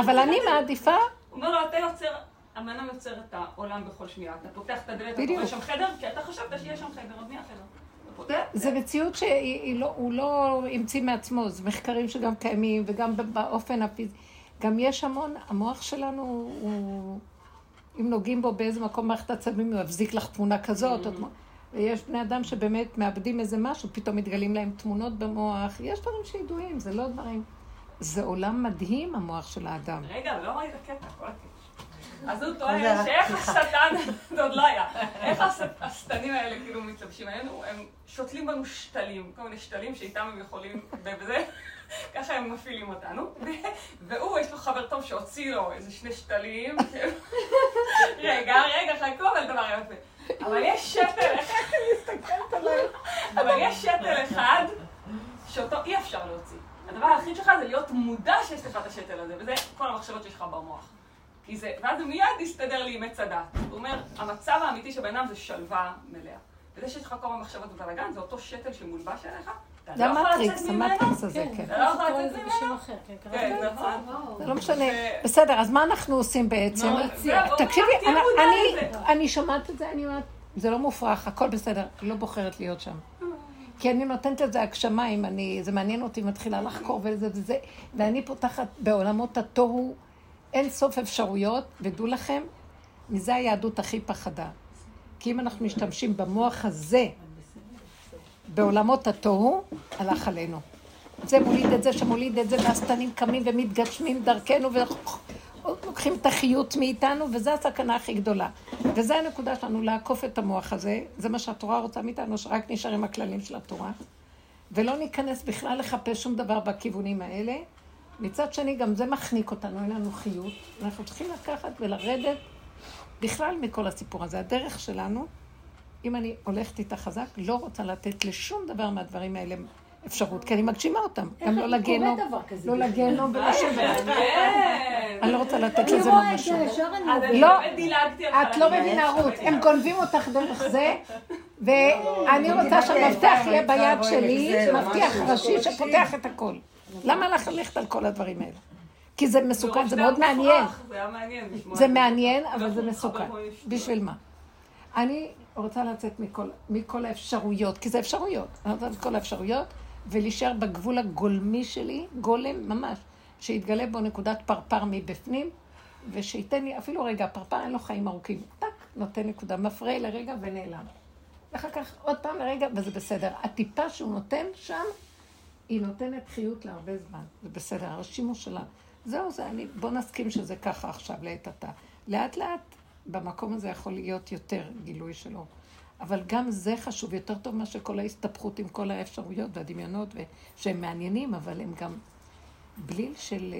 אבל אני מעדיפה... הוא אומר לו, אתה יוצר, המנם יוצר את העולם בכל שנייה. אתה פותח את הדלת, אתה פותח שם חדר, כי אתה חשבת שיהיה שם חדר, עוד מי החדר? זה מציאות שהוא לא המציא מעצמו, זה מחקרים שגם קיימים, וגם באופן הפיזי. גם יש המון, המוח שלנו הוא... אם נוגעים בו באיזה מקום מערכת העצבים, הוא יבזיק לך תמונה כזאת, עוד... ויש בני אדם שבאמת מאבדים איזה משהו, פתאום מתגלים להם תמונות במוח, יש דברים שידועים, זה לא דברים. זה עולם מדהים, המוח של האדם. רגע, לא ראית הקטע, כל הקטע. אז הוא טוען שאיך השטן, זה עוד לא היה, איך השטנים האלה כאילו מתלבשים עלינו, הם שותלים בנו שתלים, כל מיני שתלים שאיתם הם יכולים, וזה, ככה הם מפעילים אותנו, והוא, יש לו חבר טוב שהוציא לו איזה שני שתלים, רגע, רגע, חלקו, אבל דבר יפה. אבל יש שתל אחד, מסתכלת עליי, אבל יש שתל אחד שאותו אי אפשר להוציא. הדבר היחיד שלך זה להיות מודע שיש לך את השתל הזה, וזה כל המחשבות שיש לך במוח. כי זה, ואז מיד יסתדר לי עם עץ הדעת. הוא אומר, המצב האמיתי שבינם זה שלווה מלאה. וזה שיש לך כל המחשבות ובלגן, זה אותו שתל שמולבש עליך, אתה לא יכול לצאת ממנו. זה המטריקס הזה, כן. אתה לא יכול לצאת ממנו. כן, נכון. זה לא משנה. בסדר, אז מה אנחנו עושים בעצם? תקשיבי, אני שומעת את זה, אני אומרת, זה לא מופרך, הכל בסדר, לא בוחרת להיות שם. כי אני נותנת לזה הגשמה, אם אני, זה מעניין אותי, מתחילה לחקור וזה וזה, ואני פותחת בעולמות התוהו, אין סוף אפשרויות, ודעו לכם, מזה היהדות הכי פחדה. כי אם אנחנו משתמשים במוח הזה, בעולמות התוהו, הלך עלינו. זה מוליד את זה שמוליד את זה, והסתנים קמים ומתגשמים דרכנו, לוקחים את החיות מאיתנו, וזו הסכנה הכי גדולה. וזו הנקודה שלנו, לעקוף את המוח הזה, זה מה שהתורה רוצה מאיתנו, שרק נשאר עם הכללים של התורה, ולא ניכנס בכלל לחפש שום דבר בכיוונים האלה. מצד שני, גם זה מחניק אותנו, אין לנו חיות, אנחנו צריכים לקחת ולרדת בכלל מכל הסיפור הזה. הדרך שלנו, אם אני הולכת איתה חזק, לא רוצה לתת לשום דבר מהדברים האלה אפשרות, כי אני מגשימה אותם. גם לא לגנו, לא לגנו ולשבר. אני לא רוצה לתת לזה משהו. לא, את לא מבינה רות. הם גונבים אותך דרך זה, ואני רוצה שהמפתח יהיה ביד שלי, מפתח ראשי שפותח את הכל. למה לך ללכת על כל הדברים האלה? כי זה מסוכן, זה מאוד מעניין. זה מעניין, אבל זה מסוכן. בשביל מה? אני רוצה לצאת מכל, מכל האפשרויות, כי זה אפשרויות. אני רוצה לצאת כל האפשרויות, ולהישאר בגבול הגולמי שלי, גולם ממש, שיתגלה בו נקודת פרפר מבפנים, ושייתן לי אפילו רגע, פרפר אין לו חיים ארוכים. טק, נותן נקודה, מפריע לרגע ונעלם. ואחר כך עוד פעם לרגע, וזה בסדר. הטיפה שהוא נותן שם, היא נותנת חיות להרבה זמן. זה בסדר, הרשימו שלה. זהו, זה אני, בוא נסכים שזה ככה עכשיו, לעת עתה. לאט לאט, במקום הזה יכול להיות יותר גילוי שלו. אבל גם זה חשוב, יותר טוב מה שכל ההסתפחות עם כל האפשרויות והדמיונות, שהם מעניינים, אבל הם גם בליל של...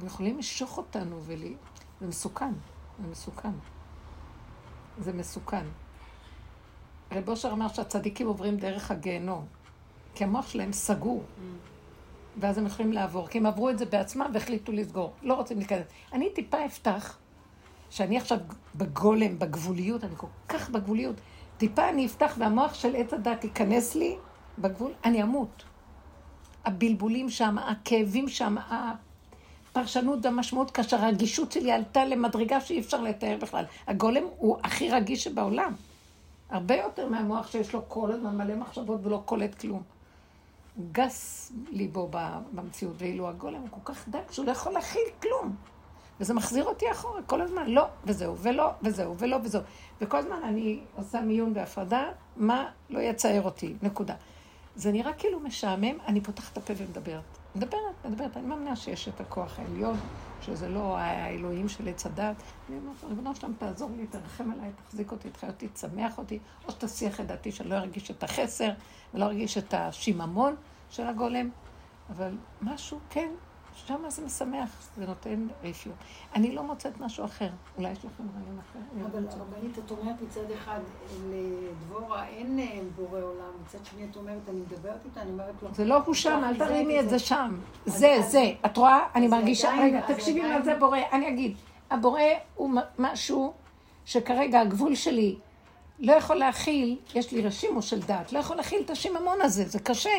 הם יכולים לשוך אותנו ולי... זה מסוכן, זה מסוכן. זה מסוכן. רב אושר אמר שהצדיקים עוברים דרך הגיהנום, כי המוח שלהם סגור. ואז הם יכולים לעבור, כי הם עברו את זה בעצמם והחליטו לסגור. לא רוצים להיכנס. אני טיפה אפתח... שאני עכשיו בגולם, בגבוליות, אני כל כך בגבוליות, טיפה אני אפתח והמוח של עץ הדת ייכנס לי בגבול, אני אמות. הבלבולים שם, הכאבים שם, הפרשנות והמשמעות, כאשר הרגישות שלי עלתה למדרגה שאי אפשר לתאר בכלל. הגולם הוא הכי רגיש שבעולם. הרבה יותר מהמוח שיש לו כל הזמן מלא מחשבות ולא קולט כלום. הוא גס ליבו במציאות, ואילו הגולם הוא כל כך דק שהוא לא יכול להכיל כלום. וזה מחזיר אותי אחורה, כל הזמן, לא, וזהו, ולא, וזהו, ולא, וזהו. וכל הזמן אני עושה מיון והפרדה, מה לא יצער אותי, נקודה. זה נראה כאילו משעמם, אני פותחת הפה ומדברת. מדברת, מדברת, אני מאמינה שיש את הכוח העליון, שזה לא האלוהים של עץ הדת. אני אומרת, רבונו שלם, תעזור לי, תרחם עליי, תחזיק אותי, תחי אותי, תשמח אותי, או שתשיח את דעתי, שאני לא ארגיש את החסר, ולא ארגיש את השיממון של הגולם. אבל משהו, כן. שמה זה משמח, זה נותן רפיון. אני לא מוצאת משהו אחר, אולי יש לכם רעיון אחר. אבל הרבנית, את אומרת מצד אחד לדבורה, אין בורא עולם, מצד שני את אומרת, אני מדברת איתה, אני אומרת לא. זה לא הוא שם, אל תרימי את זה שם. זה, זה, את רואה, אני מרגישה, רגע, תקשיבי מה זה בורא, אני אגיד, הבורא הוא משהו שכרגע הגבול שלי לא יכול להכיל, יש לי רשימו של דעת, לא יכול להכיל את השיממון הזה, זה קשה.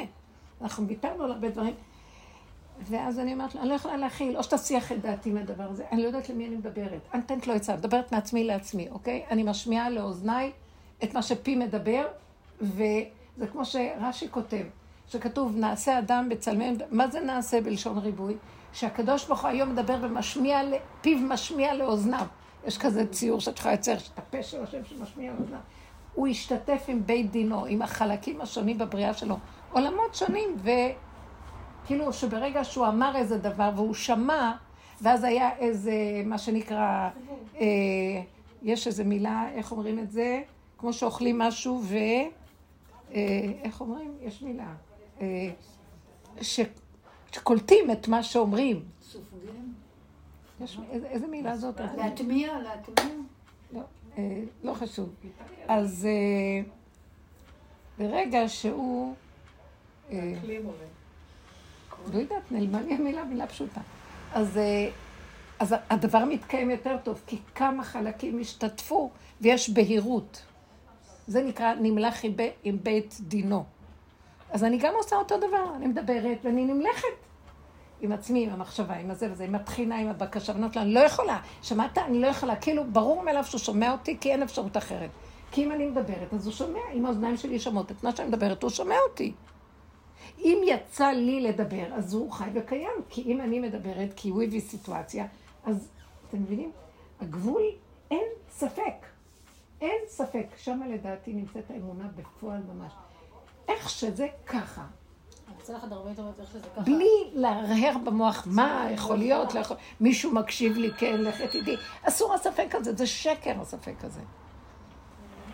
אנחנו ביטרנו על הרבה דברים. ואז אני אומרת לו, אני לא יכולה להכיל, או שתשיח את דעתי מהדבר הזה, אני לא יודעת למי אני מדברת. אני נתנת לו עצה, מדברת מעצמי לעצמי, אוקיי? אני משמיעה לאוזניי את מה שפי מדבר, וזה כמו שרש"י כותב, שכתוב, נעשה אדם בצלמם, מה זה נעשה בלשון ריבוי? שהקדוש ברוך הוא היום מדבר ומשמיע, פיו משמיע לאוזניו. יש כזה ציור שאת יכולה לצייר, שאת הפה שיושב שמשמיע לאוזניו. הוא השתתף עם בית דינו, עם החלקים השונים בבריאה שלו, עולמות שונים ו... כאילו שברגע שהוא אמר איזה דבר והוא שמע, ואז היה איזה, מה שנקרא, אה, יש איזה מילה, איך אומרים את זה? כמו שאוכלים משהו ו... אה, איך אומרים? יש מילה. אה, ש, שקולטים את מה שאומרים. סופגים? יש, איזה, איזה מילה זאת? להטמיע, להטמיע? לא, אה, לא חשוב. אז אה, ברגע שהוא... אה, לא יודעת, נלמה לי המילה, מילה פשוטה. אז, אז הדבר מתקיים יותר טוב, כי כמה חלקים השתתפו ויש בהירות. זה נקרא נמלך עם בית דינו. אז אני גם עושה אותו דבר, אני מדברת ואני נמלכת. עם עצמי, עם המחשבה, עם הזה וזה, עם הבחינה, עם הבקשה, ואני לא יכולה. שמעת? אני לא יכולה. כאילו, ברור מאליו שהוא שומע אותי, כי אין אפשרות אחרת. כי אם אני מדברת, אז הוא שומע, אם האוזניים שלי שמות את מה שאני מדברת, הוא שומע אותי. אם יצא לי לדבר, אז הוא חי וקיים, כי אם אני מדברת, כי הוא הביא סיטואציה, אז אתם מבינים? הגבול אין ספק, אין ספק. שמה לדעתי נמצאת האמונה בפועל ממש. איך שזה ככה. יצא לך הרבה יותר איך שזה ככה. בלי להרהר במוח מה יכול להיות, מישהו מקשיב לי, כן, לכת איתי. אסור הספק הזה, זה שקר הספק הזה.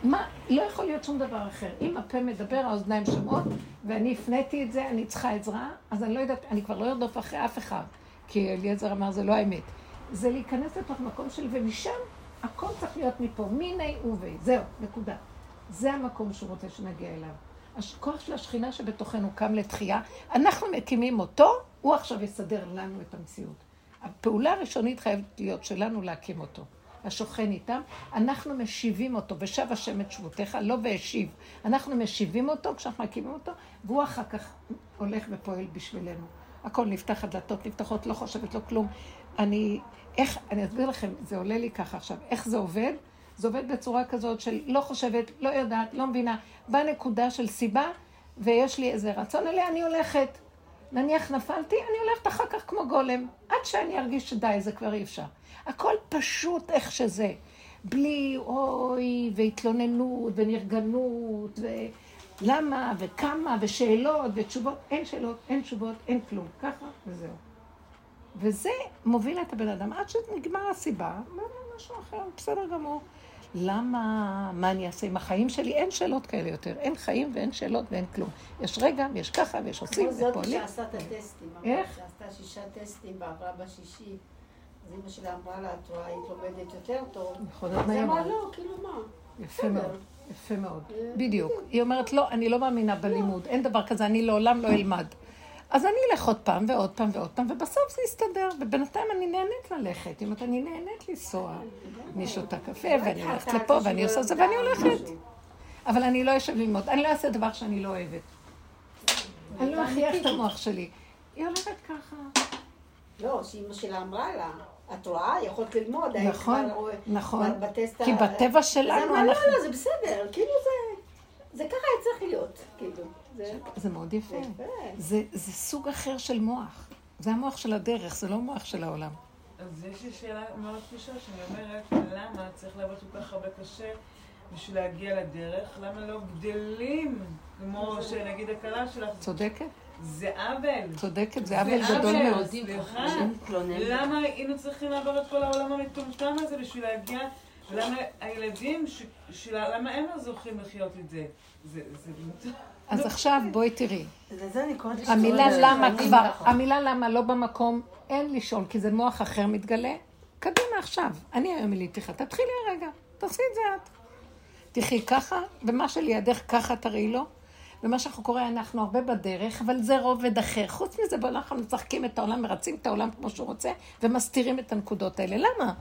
מה? לא יכול להיות שום דבר אחר. אם הפה מדבר, האוזניים שמות, ואני הפניתי את זה, אני צריכה עזרה, אז אני לא יודעת, אני כבר לא ירדוף אחרי אף אחד, כי אליעזר אמר, זה לא האמת. זה להיכנס לתוך מקום שלי, ומשם הכל צריך להיות מפה, מיני ובי, זהו, נקודה. זה המקום שהוא רוצה שנגיע אליו. הכוח של השכינה שבתוכנו קם לתחייה, אנחנו מקימים אותו, הוא עכשיו יסדר לנו את המציאות. הפעולה הראשונית חייבת להיות שלנו להקים אותו. השוכן איתם, אנחנו משיבים אותו, ושב השם את שבותיך, לא והשיב. אנחנו משיבים אותו, כשאנחנו מקימים אותו, והוא אחר כך הולך ופועל בשבילנו. הכל נפתח, הדלתות נפתחות, לא חושבת לו כלום. אני, איך, אני אסביר לכם, זה עולה לי ככה עכשיו, איך זה עובד? זה עובד בצורה כזאת של לא חושבת, לא יודעת, לא מבינה, בנקודה של סיבה, ויש לי איזה רצון עליה, אני הולכת. נניח נפלתי, אני הולכת אחר כך כמו גולם, עד שאני ארגיש שדי, זה כבר אי אפשר. הכל פשוט איך שזה, בלי אוי, והתלוננות, ונרגנות, ולמה, וכמה, ושאלות, ותשובות, אין שאלות, אין תשובות, אין כלום, ככה, וזהו. וזה מוביל את הבן אדם, עד שנגמר הסיבה, משהו אחר, בסדר גמור. למה, מה אני אעשה עם החיים שלי? אין שאלות כאלה יותר. אין חיים ואין שאלות ואין כלום. יש רגע, יש ככה ויש עושים ופועלים. כמו זאת שעשה את הטסטים. איך? שעשתה שישה טסטים בעברה בשישי. אז אמא שלה אמרה לה, את רואה, היא לומדת יותר טוב. נכון, אז מה אמרה? לא, כאילו מה. יפה מאוד, יפה מאוד. בדיוק. היא אומרת, לא, אני לא מאמינה בלימוד. אין דבר כזה, אני לעולם לא אלמד. אז אני אלך עוד פעם ועוד פעם ועוד פעם, ובסוף זה יסתדר, ובינתיים אני נהנית ללכת, אם אני נהנית לנסוע, אני שותה קפה, ואני הולכת לפה, ואני עושה זה, ואני הולכת. אבל אני לא אשב ללמוד, אני לא אעשה דבר שאני לא אוהבת. אני לא אחייך את המוח שלי. היא הולכת ככה. לא, שאמא שלה אמרה לה, את רואה, יכולת ללמוד. נכון, נכון. כי בטבע שלנו... לא, לא, זה בסדר, כאילו זה... זה ככה צריך להיות, כאילו. זה מאוד יפה. זה סוג אחר של מוח. זה המוח של הדרך, זה לא מוח של העולם. אז יש לי שאלה מאוד פשוטה, שאני אומרת, למה צריך לעבוד כל כך הרבה קשה בשביל להגיע לדרך? למה לא גדלים? כמו שנגיד הקלה שלך. צודקת? זה עוול. צודקת, זה עוול גדול מאוד. סליחה, למה היינו צריכים לעבור את כל העולם המטומטם הזה בשביל להגיע... למה הילדים, למה הם לא זוכים לחיות את זה? אז עכשיו בואי תראי. המילה למה כבר, המילה למה לא במקום, אין לשאול, כי זה מוח אחר מתגלה. קדימה עכשיו, אני היום מליתי לך, תתחילי הרגע, תעשי את זה את. תחי ככה, ומה שלידך ככה תראי לו, ומה שאנחנו קוראים, אנחנו הרבה בדרך, אבל זה רובד אחר. חוץ מזה, בואו אנחנו מצחקים את העולם, מרצים את העולם כמו שהוא רוצה, ומסתירים את הנקודות האלה. למה?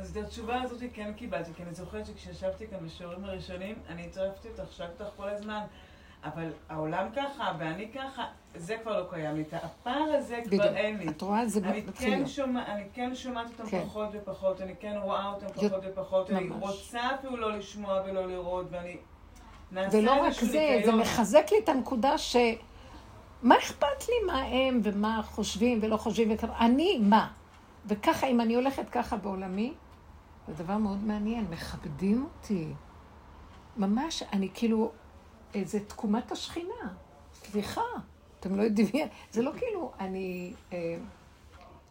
אז את התשובה הזאת כן קיבלתי, כי אני זוכרת שכשישבתי כאן בשיעורים הראשונים, אני התרפתי אותך, שקת לך כל הזמן, אבל העולם ככה ואני ככה, זה כבר לא קיים לי, את הפער הזה כבר אין לי. את רואה, זה מתחילה. אני כן שומעת אותם פחות ופחות, אני כן רואה אותם פחות ופחות, אני רוצה אפילו לא לשמוע ולא לראות, ואני נעשה איזשהו ניקיון. ולא רק זה, זה מחזק לי את הנקודה ש... מה אכפת לי מה הם ומה חושבים ולא חושבים וכמה, אני מה? וככה, אם אני הולכת ככה בעולמי, זה דבר מאוד מעניין, מכבדים אותי. ממש, אני כאילו, זה תקומת השכינה. סליחה, אתם לא יודעים, זה לא כאילו, אני אה,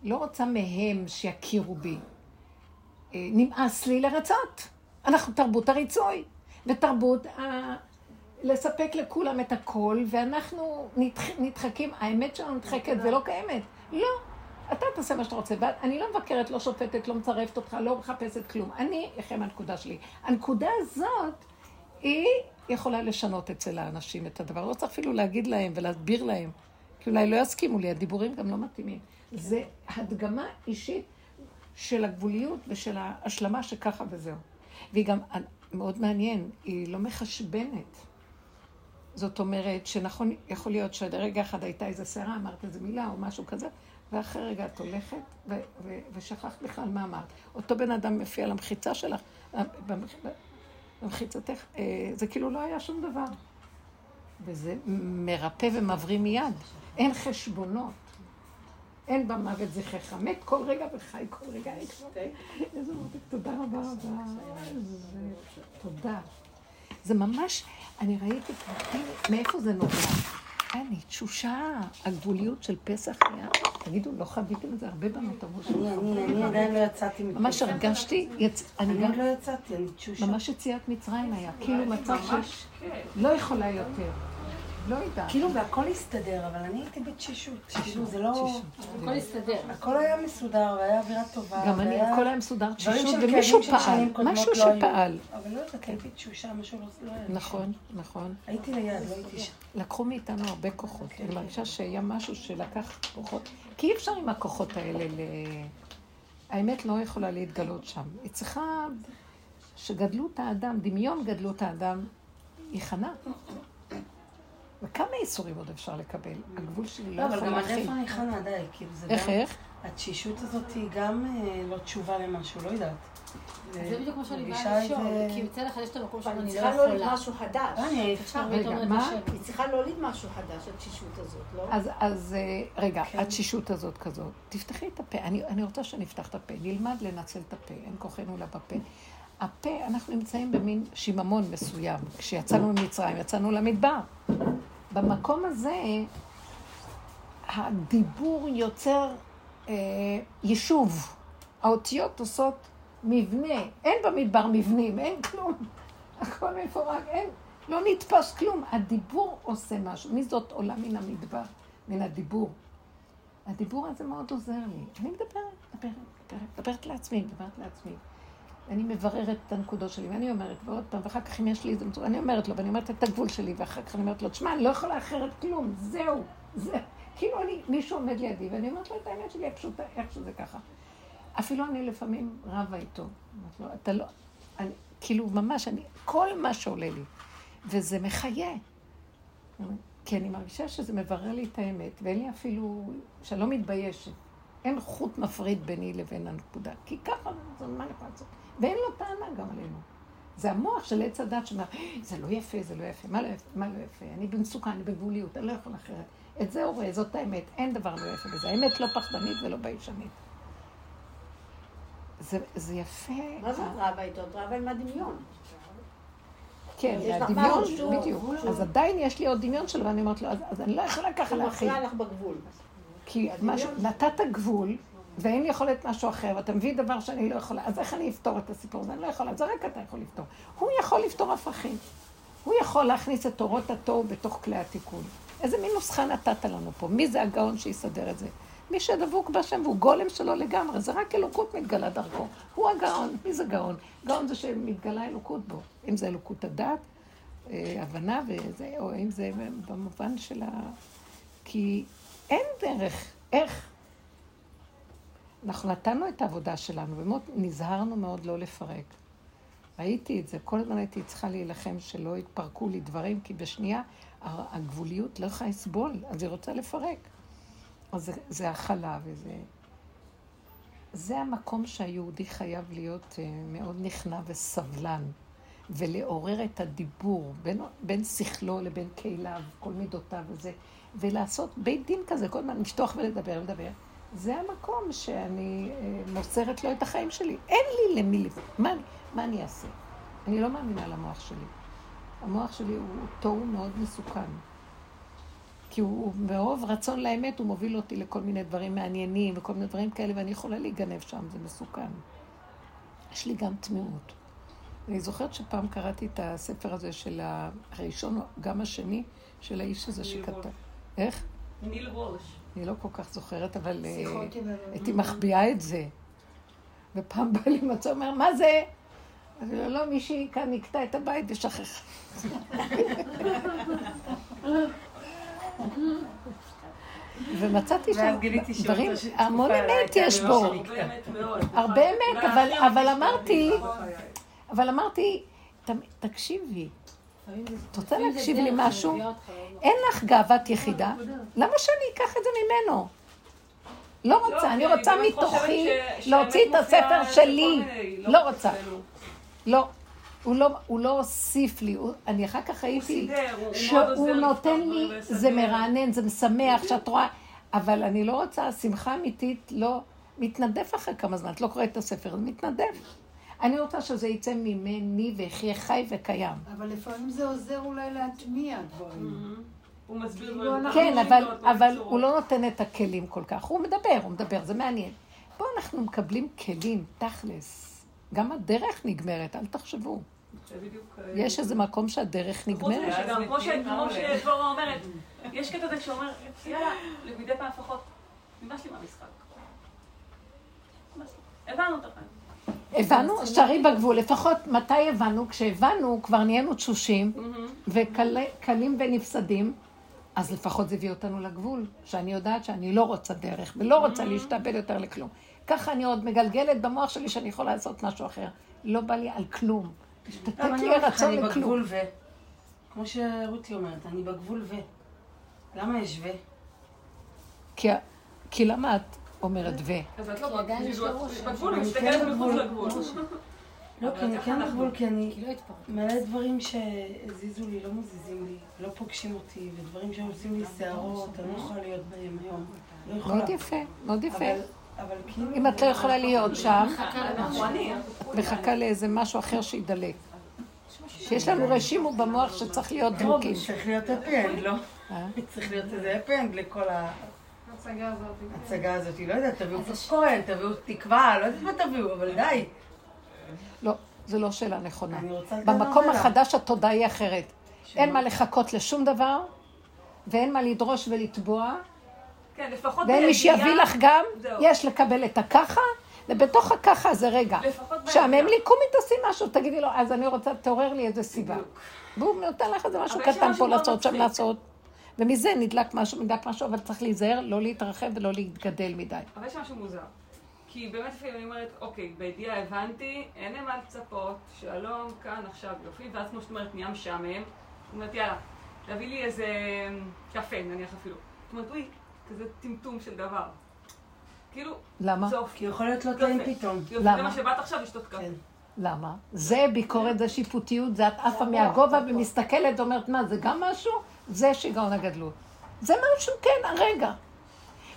לא רוצה מהם שיכירו בי. אה, נמאס לי לרצות. אנחנו תרבות הריצוי, ותרבות ה... לספק לכולם את הכל, ואנחנו נדח... נדחקים, האמת שלנו נדחקת ולא קיימת. לא. אתה תעשה מה שאתה רוצה, ואני לא מבקרת, לא שופטת, לא מצרפת אותך, לא מחפשת כלום. אני אחרי מהנקודה שלי. הנקודה הזאת, היא יכולה לשנות אצל האנשים את הדבר. לא צריך אפילו להגיד להם ולהסביר להם, כי אולי לא יסכימו לי, הדיבורים גם לא מתאימים. זה הדגמה אישית של הגבוליות ושל ההשלמה שככה וזהו. והיא גם מאוד מעניין, היא לא מחשבנת. זאת אומרת שנכון, יכול להיות שרגע אחד הייתה איזה סערה, אמרת איזה מילה או משהו כזה, ואחרי רגע את הולכת ו- ו- ושכחת בכלל מה אמרת. אותו בן אדם מפיע למחיצה שלך, במחיצתך, זה כאילו לא היה שום דבר. וזה מרפא ומבריא מיד. אין חשבונות. אין במוות זכרך. מת כל רגע וחי כל רגע. איזה מותק, תודה רבה רבה. תודה. זה ממש, אני ראיתי פרטים מאיפה זה נובע. אני תשושה, הגבוליות של פסח היה, תגידו, לא חוויתם את זה הרבה בנות אמוש. אני עדיין לא יצאתי. ממש הרגשתי, אני גם לא יצאתי, אני תשושה. ממש יציאת מצרים היה, כאילו מצב שיש, לא יכולה יותר. לא יודעת. כאילו, והכל הסתדר, אבל אני הייתי בתשישות. תשישות, זה לא... הכל הסתדר. הכל היה מסודר, והיה אווירה טובה. גם אני, הכל היה מסודר, תשישות, ומישהו פעל, משהו שפעל. אבל לא יודעת, הייתי תשושה, משהו לא היה... נכון, נכון. הייתי ליד, לא הייתי שם. לקחו מאיתנו הרבה כוחות. אני מרגישה שהיה משהו שלקח כוחות. כי אי אפשר עם הכוחות האלה ל... האמת לא יכולה להתגלות שם. היא צריכה... שגדלות האדם, דמיון גדלות האדם, היא חנה. וכמה איסורים עוד אפשר לקבל? הגבול שלי לא יכול להכין. לא, אבל גם הרפאה היא חנה די, כאילו זה גם... איך, איך? התשישות הזאת היא גם לא תשובה למשהו, לא יודעת. זה בדיוק מה שאני באה לשאול, כי יוצא לך יש את המקום שאני לא יכולה. היא צריכה להוליד משהו חדש. רגע, מה? היא צריכה להוליד משהו חדש, התשישות הזאת, לא? אז רגע, התשישות הזאת כזאת, תפתחי את הפה, אני רוצה שנפתח את הפה, נלמד לנצל את הפה, אין כוחנו לה בפה. הפה, אנחנו נמצאים במין שיממון מסוים, כשיצאנו ממצרים, יצאנו למדבר. במקום הזה, הדיבור יוצר אה, יישוב. האותיות עושות מבנה. אין במדבר מבנים, אין כלום. הכל מפורק, אין. לא נתפס כלום. הדיבור עושה משהו. מי זאת עולה מן המדבר, מן הדיבור? הדיבור הזה מאוד עוזר לי. אני מדברת, מדברת, מדברת, מדברת לעצמי, מדברת לעצמי. אני מבררת את הנקודות שלי, ואני אומרת, ועוד פעם, ואחר כך אם יש לי איזה מצורה, אני אומרת לו, ואני אומרת את הגבול שלי, ואחר כך אני אומרת לו, תשמע, אני לא יכולה אחרת כלום, זהו, זהו. כאילו אני, מישהו עומד לידי, ואני אומרת לו, את האמת שלי הפשוטה, איך שזה ככה. אפילו אני לפעמים רבה איתו. אומרת לו, אתה לא, אני, כאילו ממש, אני, כל מה שעולה לי, וזה מחיה. כי אני מרגישה שזה מברר לי את האמת, ואין לי אפילו, שלא מתביישת. אין חוט מפריד ביני לבין הנקודה, כי ככה, זה מה נכון לעשות. ואין לו טענה גם עלינו. זה המוח של עץ הדת שאומר, זה לא יפה, זה לא יפה, מה לא יפה, מה לא יפה? אני במצוקה, אני בגבוליות, אני לא יכול אחרת. את זה הורא, זאת האמת, אין דבר לא יפה בזה. האמת לא פחדנית ולא ביישנית. זה, זה יפה. מה זאת רבה איתו? רבה עם הדמיון. כן, הדמיון, בדיוק. אז עדיין יש לי עוד דמיון שלו, ואני אומרת לו, אז אני לא יכולה ככה להכין. הוא מפריע לך בגבול. כי נתת גבול, ואין לי יכולת משהו אחר, ואתה מביא דבר שאני לא יכולה, אז איך אני אפתור את הסיפור הזה? אני לא יכולה, אז רק אתה יכול לפתור. הוא יכול לפתור הפכים. הוא יכול להכניס את תורות התור בתוך כלי התיקון. איזה מין נוסחה נתת לנו פה? מי זה הגאון שיסדר את זה? מי שדבוק בשם והוא גולם שלו לגמרי, זה רק אלוקות מתגלה דרכו. הוא הגאון, מי זה גאון? גאון זה שמתגלה אלוקות בו. אם זה אלוקות הדת, הבנה, וזה, או אם זה במובן של ה... כי אין דרך, איך? אנחנו נתנו את העבודה שלנו, ומאוד נזהרנו מאוד לא לפרק. ראיתי את זה, כל הזמן הייתי צריכה להילחם שלא התפרקו לי דברים, כי בשנייה הגבוליות לא יכולה לסבול, אז היא רוצה לפרק. אז זה, זה החלה וזה... זה המקום שהיהודי חייב להיות מאוד נכנע וסבלן, ולעורר את הדיבור בין, בין שכלו לבין קהיליו, כל מידותיו וזה, ולעשות בית דין כזה, כל הזמן נשתוח ולדבר ולדבר. זה המקום שאני מוסרת לו את החיים שלי. אין לי למי לבוא. מה, מה אני אעשה? אני לא מאמינה למוח שלי. המוח שלי הוא תור מאוד מסוכן. כי הוא ברוב רצון לאמת, הוא מוביל אותי לכל מיני דברים מעניינים, וכל מיני דברים כאלה, ואני יכולה להיגנב שם, זה מסוכן. יש לי גם תמימות. אני זוכרת שפעם קראתי את הספר הזה של הראשון, גם השני, של האיש הזה שכתב. איך? ניל וולש. אני לא כל כך זוכרת, אבל הייתי מחביאה את זה. ופעם בא לי מצוא, אומר, מה זה? אז לא, לא, מישהי כאן נקטע את הבית ושכח. ומצאתי שם דברים, המון אמת יש בו. הרבה אמת, אבל אמרתי, אבל אמרתי, תקשיבי. את רוצה להקשיב לי משהו? אין לך גאוות יחידה. למה שאני אקח את זה ממנו? לא רוצה, אני רוצה מתוכי להוציא את הספר שלי. לא רוצה. לא, הוא לא הוסיף לי. אני אחר כך ראיתי שהוא נותן לי, זה מרענן, זה משמח, שאת רואה, אבל אני לא רוצה, השמחה אמיתית לא מתנדף אחרי כמה זמן. את לא קוראת את הספר, זה מתנדף. אני רוצה שזה יצא ממני ויחיה חי וקיים. אבל לפעמים זה עוזר אולי להטמיע דברים. הוא מסביר לו... כן, אבל הוא לא נותן את הכלים כל כך. הוא מדבר, הוא מדבר, זה מעניין. פה אנחנו מקבלים כלים, תכלס. גם הדרך נגמרת, אל תחשבו. יש איזה מקום שהדרך נגמרת. כמו שדבורה אומרת, יש קטע זה שאומר, יאללה, למדי פעם פחות, ממש לי מהמשחק. הבנו אותך. הבנו, שרי בגבול, לפחות מתי הבנו? כשהבנו, כבר נהיינו תשושים וקלים ונפסדים, אז לפחות זה הביא אותנו לגבול, שאני יודעת שאני לא רוצה דרך ולא רוצה להשתבל יותר לכלום. ככה אני עוד מגלגלת במוח שלי שאני יכולה לעשות משהו אחר. לא בא לי על כלום. תתת לי הרצון לכלום. אני בגבול ו... כמו שרותי אומרת, אני בגבול ו... למה יש ו? כי למה את... אומרת ו... אז את לא בגבול, אני מסתכלת בגבול לגבול. לא, כי אני כן בגבול, כי אני מלא דברים שהזיזו לי, לא מזיזים לי, לא פוגשים אותי, ודברים שעושים לי שערות, אני לא יכולה להיות בהם היום. מאוד יפה, מאוד יפה. אם את לא יכולה להיות שם, את מחכה לאיזה משהו אחר שידלק. שיש לנו רשימו במוח שצריך להיות דרוקים. צריך להיות הפנד, לא? צריך להיות איזה הפנד לכל ה... הצגה הזאת. הצגה הזאת, לא יודעת, תביאו כהן, תביאו תקווה, לא יודעת מה תביאו, אבל די. לא, זו לא שאלה נכונה. במקום החדש התודעה היא אחרת. אין מה לחכות לשום דבר, ואין מה לדרוש ולטבוע, ואין מי שיביא לך גם, יש לקבל את הככה, ובתוך הככה זה רגע. שעמם לי, קומי תעשי משהו, תגידי לו, אז אני רוצה, תעורר לי איזה סיבה. והוא נותן לך איזה משהו קטן פה לעשות, שם לעשות. ומזה נדלק משהו, נדלק משהו, אבל צריך להיזהר, לא להתרחב ולא להתגדל מדי. אבל יש משהו מוזר. כי באמת לפעמים אני אומרת, אוקיי, בידיעה הבנתי, אין למה לצפות, שלום, כאן, עכשיו, יופי, ואז כמו שאת אומרת, נהיה משעמם. היא אומרת, יאללה, להביא לי איזה קפה, נניח אפילו. זאת אומרת, אוי, כזה טמטום של דבר. כאילו, למה? כי יכול להיות לא טעים פתאום. למה? זה מה שבאת עכשיו לשתות קפה. למה? זה ביקורת, זה שיפוטיות, זה את עפה מהגובה ומסתכלת, אומרת, מה, זה גם משהו? זה שיגעון הגדלות. זה משהו, כן, הרגע.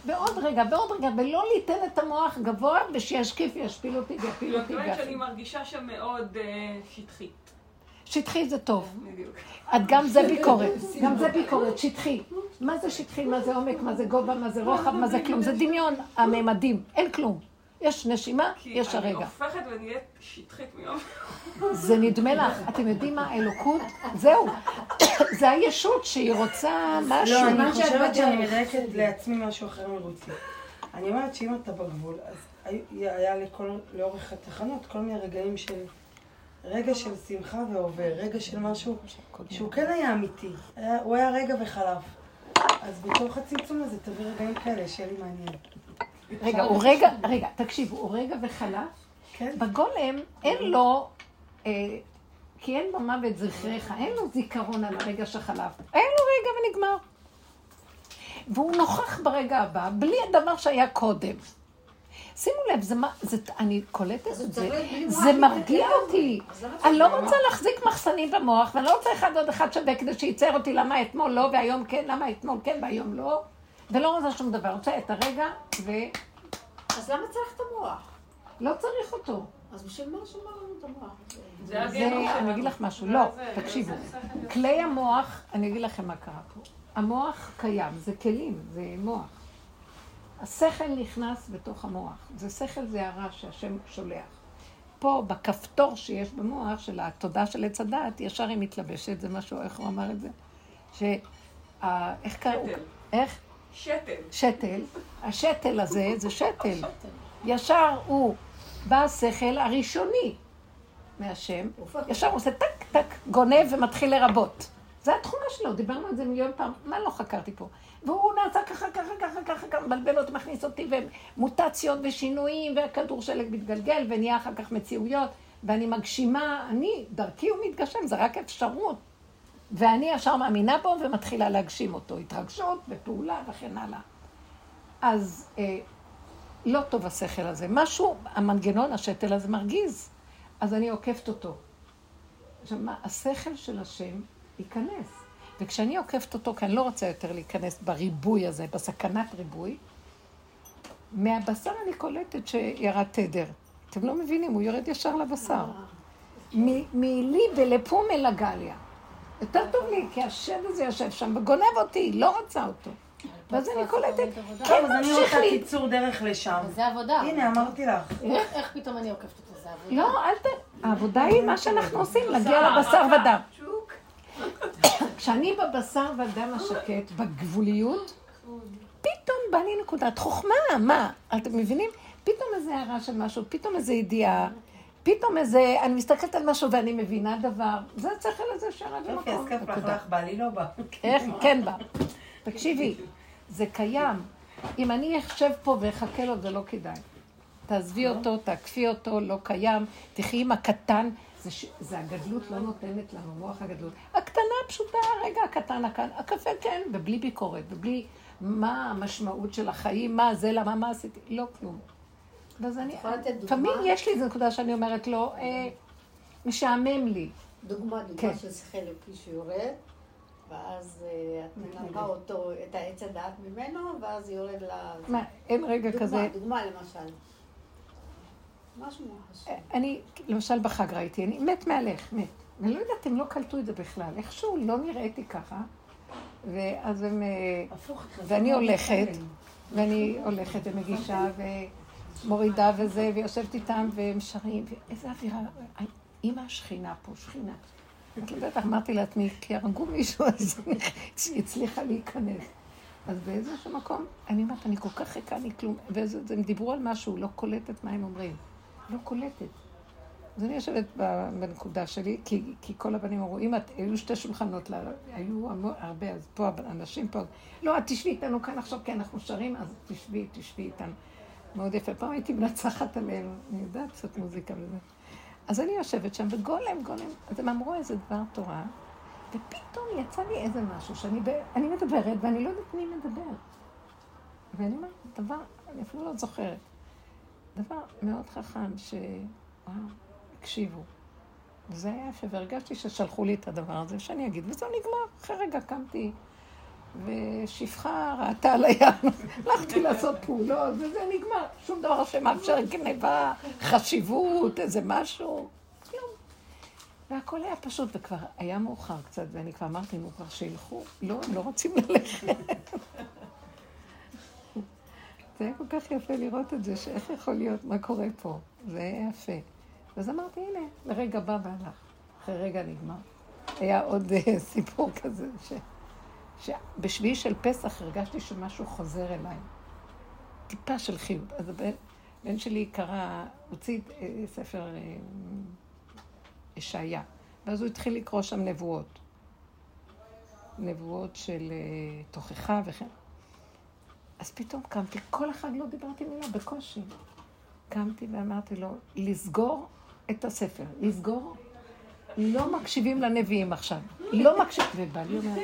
ועוד רגע, ועוד רגע, ולא ליתן את המוח גבוה, ושישקיף, ישפיל אותי, יפיל אותי. זאת אומרת שאני מרגישה שמאוד שטחית. שטחית זה טוב. את גם זה ביקורת, גם זה ביקורת, שטחי. מה זה שטחי, מה זה עומק, מה זה גובה, מה זה רוחב, מה זה כלום. זה דמיון, הממדים, אין כלום. יש נשימה, יש הרגע. כי אני הופכת ונהיית שטחית מיום. זה נדמה לך, אתם יודעים מה, אלוקות, זהו. זה הישות שהיא רוצה משהו. לא, אני חושבת שאני מרקת לעצמי משהו אחר מרוצי. אני אומרת שאם אתה בגבול, אז היה לאורך התחנות כל מיני רגעים של... רגע של שמחה ועובר, רגע של משהו שהוא כן היה אמיתי. הוא היה רגע וחלף. אז בתוך הצמצום הזה תביא רגעים כאלה, שיהיה לי מעניין. רגע, הוא רגע, רגע, תקשיבו, הוא רגע וחלף. בגולם אין לו, כי אין במוות זכריך, אין לו זיכרון על הרגע שחלף. אין לו רגע ונגמר. והוא נוכח ברגע הבא, בלי הדבר שהיה קודם. שימו לב, זה מה, זה, אני קולטת את זה, זה מרגיע אותי. אני לא רוצה להחזיק מחסנים במוח, ואני לא רוצה אחד עוד אחד שווה כדי שייצר אותי למה אתמול לא, והיום כן, למה אתמול כן, והיום לא. ולא רוצה שום דבר, רוצה את הרגע ו... אז למה צריך את המוח? לא צריך אותו. אז בשביל מה שומע לנו את המוח? זה, אני אגיד לך משהו, לא, תקשיבו. כלי המוח, אני אגיד לכם מה קרה פה. המוח קיים, זה כלים, זה מוח. השכל נכנס בתוך המוח. זה שכל, זה הרע שהשם שולח. פה, בכפתור שיש במוח, של התודעה של עץ הדעת, ישר היא מתלבשת, זה משהו, איך הוא אמר את זה? שה... איך קראו? איך? שטל. שטל. השטל הזה זה שטל. ישר הוא בא השכל הראשוני מהשם. ישר הוא עושה טק טק, גונב ומתחיל לרבות. זה התכונה שלו, דיברנו על זה מיליון פעם, מה לא חקרתי פה? והוא נעשה ככה, ככה, ככה, ככה, ככה, מבלבלות, מכניס אותי, ומוטציות ושינויים, והכדור שלג מתגלגל, ונהיה אחר כך מציאויות, ואני מגשימה, אני, דרכי הוא מתגשם, זה רק אפשרות. ואני ישר מאמינה בו ומתחילה להגשים אותו, התרגשות ופעולה וכן הלאה. אז אה, לא טוב השכל הזה, משהו, המנגנון השטל הזה מרגיז, אז אני עוקפת אותו. עכשיו מה, השכל של השם ייכנס, וכשאני עוקפת אותו, כי אני לא רוצה יותר להיכנס בריבוי הזה, בסכנת ריבוי, מהבשר אני קולטת שירד תדר. אתם לא מבינים, הוא יורד ישר לבשר. מ- מ- מליבה לפום אל הגליה. יותר טוב לי, כי השד הזה יושב שם וגונב אותי, לא רצה אותו. ואז אני קולטת, כן ממשיך לי. אני רוצה קיצור דרך לשם. זה עבודה. הנה, אמרתי לך. איך פתאום אני עוקפת את זה עבודה? לא, אל ת... העבודה היא מה שאנחנו עושים, להגיע לבשר ודם. כשאני בבשר ודם השקט, בגבוליות, פתאום בא לי נקודת חוכמה, מה? אתם מבינים? פתאום איזה הערה של משהו, פתאום איזה ידיעה, פתאום איזה, אני מסתכלת על משהו ואני מבינה דבר, זה צריך על איזה שערה במקום. יופי, אז כיף לך לך, בא לי לא בא. איך? כן בא. תקשיבי, זה קיים. אם אני אחשב פה ואחכה לו, זה לא כדאי. תעזבי אותו, תעקפי אותו, לא קיים, תחי עם הקטן, זה הגדלות לא נותנת לנו, מוח הגדלות. הקטנה פשוטה, רגע, הקטן, הקפה כן, ובלי ביקורת, ובלי מה המשמעות של החיים, מה זה, למה, מה עשיתי, לא כלום. אז אני, תמיד יש לי איזו נקודה שאני אומרת לו, משעמם לי. דוגמה, דוגמה של שיחה לפי שיורד, ואז את מנפה אותו, את העץ הדעת ממנו, ואז יורד ל... מה, אין רגע כזה... דוגמה, דוגמה למשל. משהו ממש. אני, למשל בחג ראיתי, אני מת מהלך, מת. אני לא יודעת, הם לא קלטו את זה בכלל. איכשהו לא נראיתי ככה, ואז הם... ואני הולכת, ואני הולכת ומגישה, ו... מורידה וזה, ויושבת איתם, והם שרים, ואיזה אווירה, אימא השכינה פה, שכינה. את לא בטח, אמרתי לעצמי, כי הרגו מישהו, אז היא הצליחה להיכנס. אז באיזשהו מקום, אני אומרת, אני כל כך חכה, אני כלום, והם דיברו על משהו, לא קולטת מה הם אומרים. לא קולטת. אז אני יושבת בנקודה שלי, כי כל הבנים אמרו, אם היו שתי שולחנות, היו הרבה, אז פה אנשים פה, לא, את תשבי איתנו כאן עכשיו, כי אנחנו שרים, אז תשבי, תשבי איתנו. מאוד יפה, פעם הייתי מנצחת עליהם, אני יודעת קצת מוזיקה וזה. אז אני יושבת שם, וגולם, גולם, אז הם אמרו איזה דבר תורה, ופתאום יצא לי איזה משהו, שאני ב... אני מדברת, ואני לא יודעת מי מדבר. ואני אומרת, דבר, אני אפילו לא זוכרת, דבר מאוד חכם, ש... וואו, הקשיבו. וזה היה יפה, והרגשתי ששלחו לי את הדבר הזה, שאני אגיד, וזהו נגמר, אחרי רגע קמתי, ושפחה ראתה על הים, הלכתי לעשות פעולות, וזה נגמר. שום דבר שמאפשר גניבה, חשיבות, איזה משהו, כלום. והכל היה פשוט, וכבר היה מאוחר קצת, ואני כבר אמרתי, נו, כבר שילכו, לא, הם לא רוצים ללכת. זה היה כל כך יפה לראות את זה, שאיך יכול להיות, מה קורה פה, זה היה יפה. אז אמרתי, הנה, לרגע בא והלך, אחרי רגע נגמר. היה עוד סיפור כזה ש... שבשביעי של פסח הרגשתי שמשהו חוזר אליי. טיפה של חיות. אז הבן, הבן שלי קרא, הוציא ספר ישעיה, ואז הוא התחיל לקרוא שם נבואות. נבואות של תוכחה וכן. אז פתאום קמתי, כל אחד לא דיברתי מילה בקושי. קמתי ואמרתי לו, לסגור את הספר, לסגור. לא מקשיבים לנביאים עכשיו, לא מקשיבים, ובא לי אומר,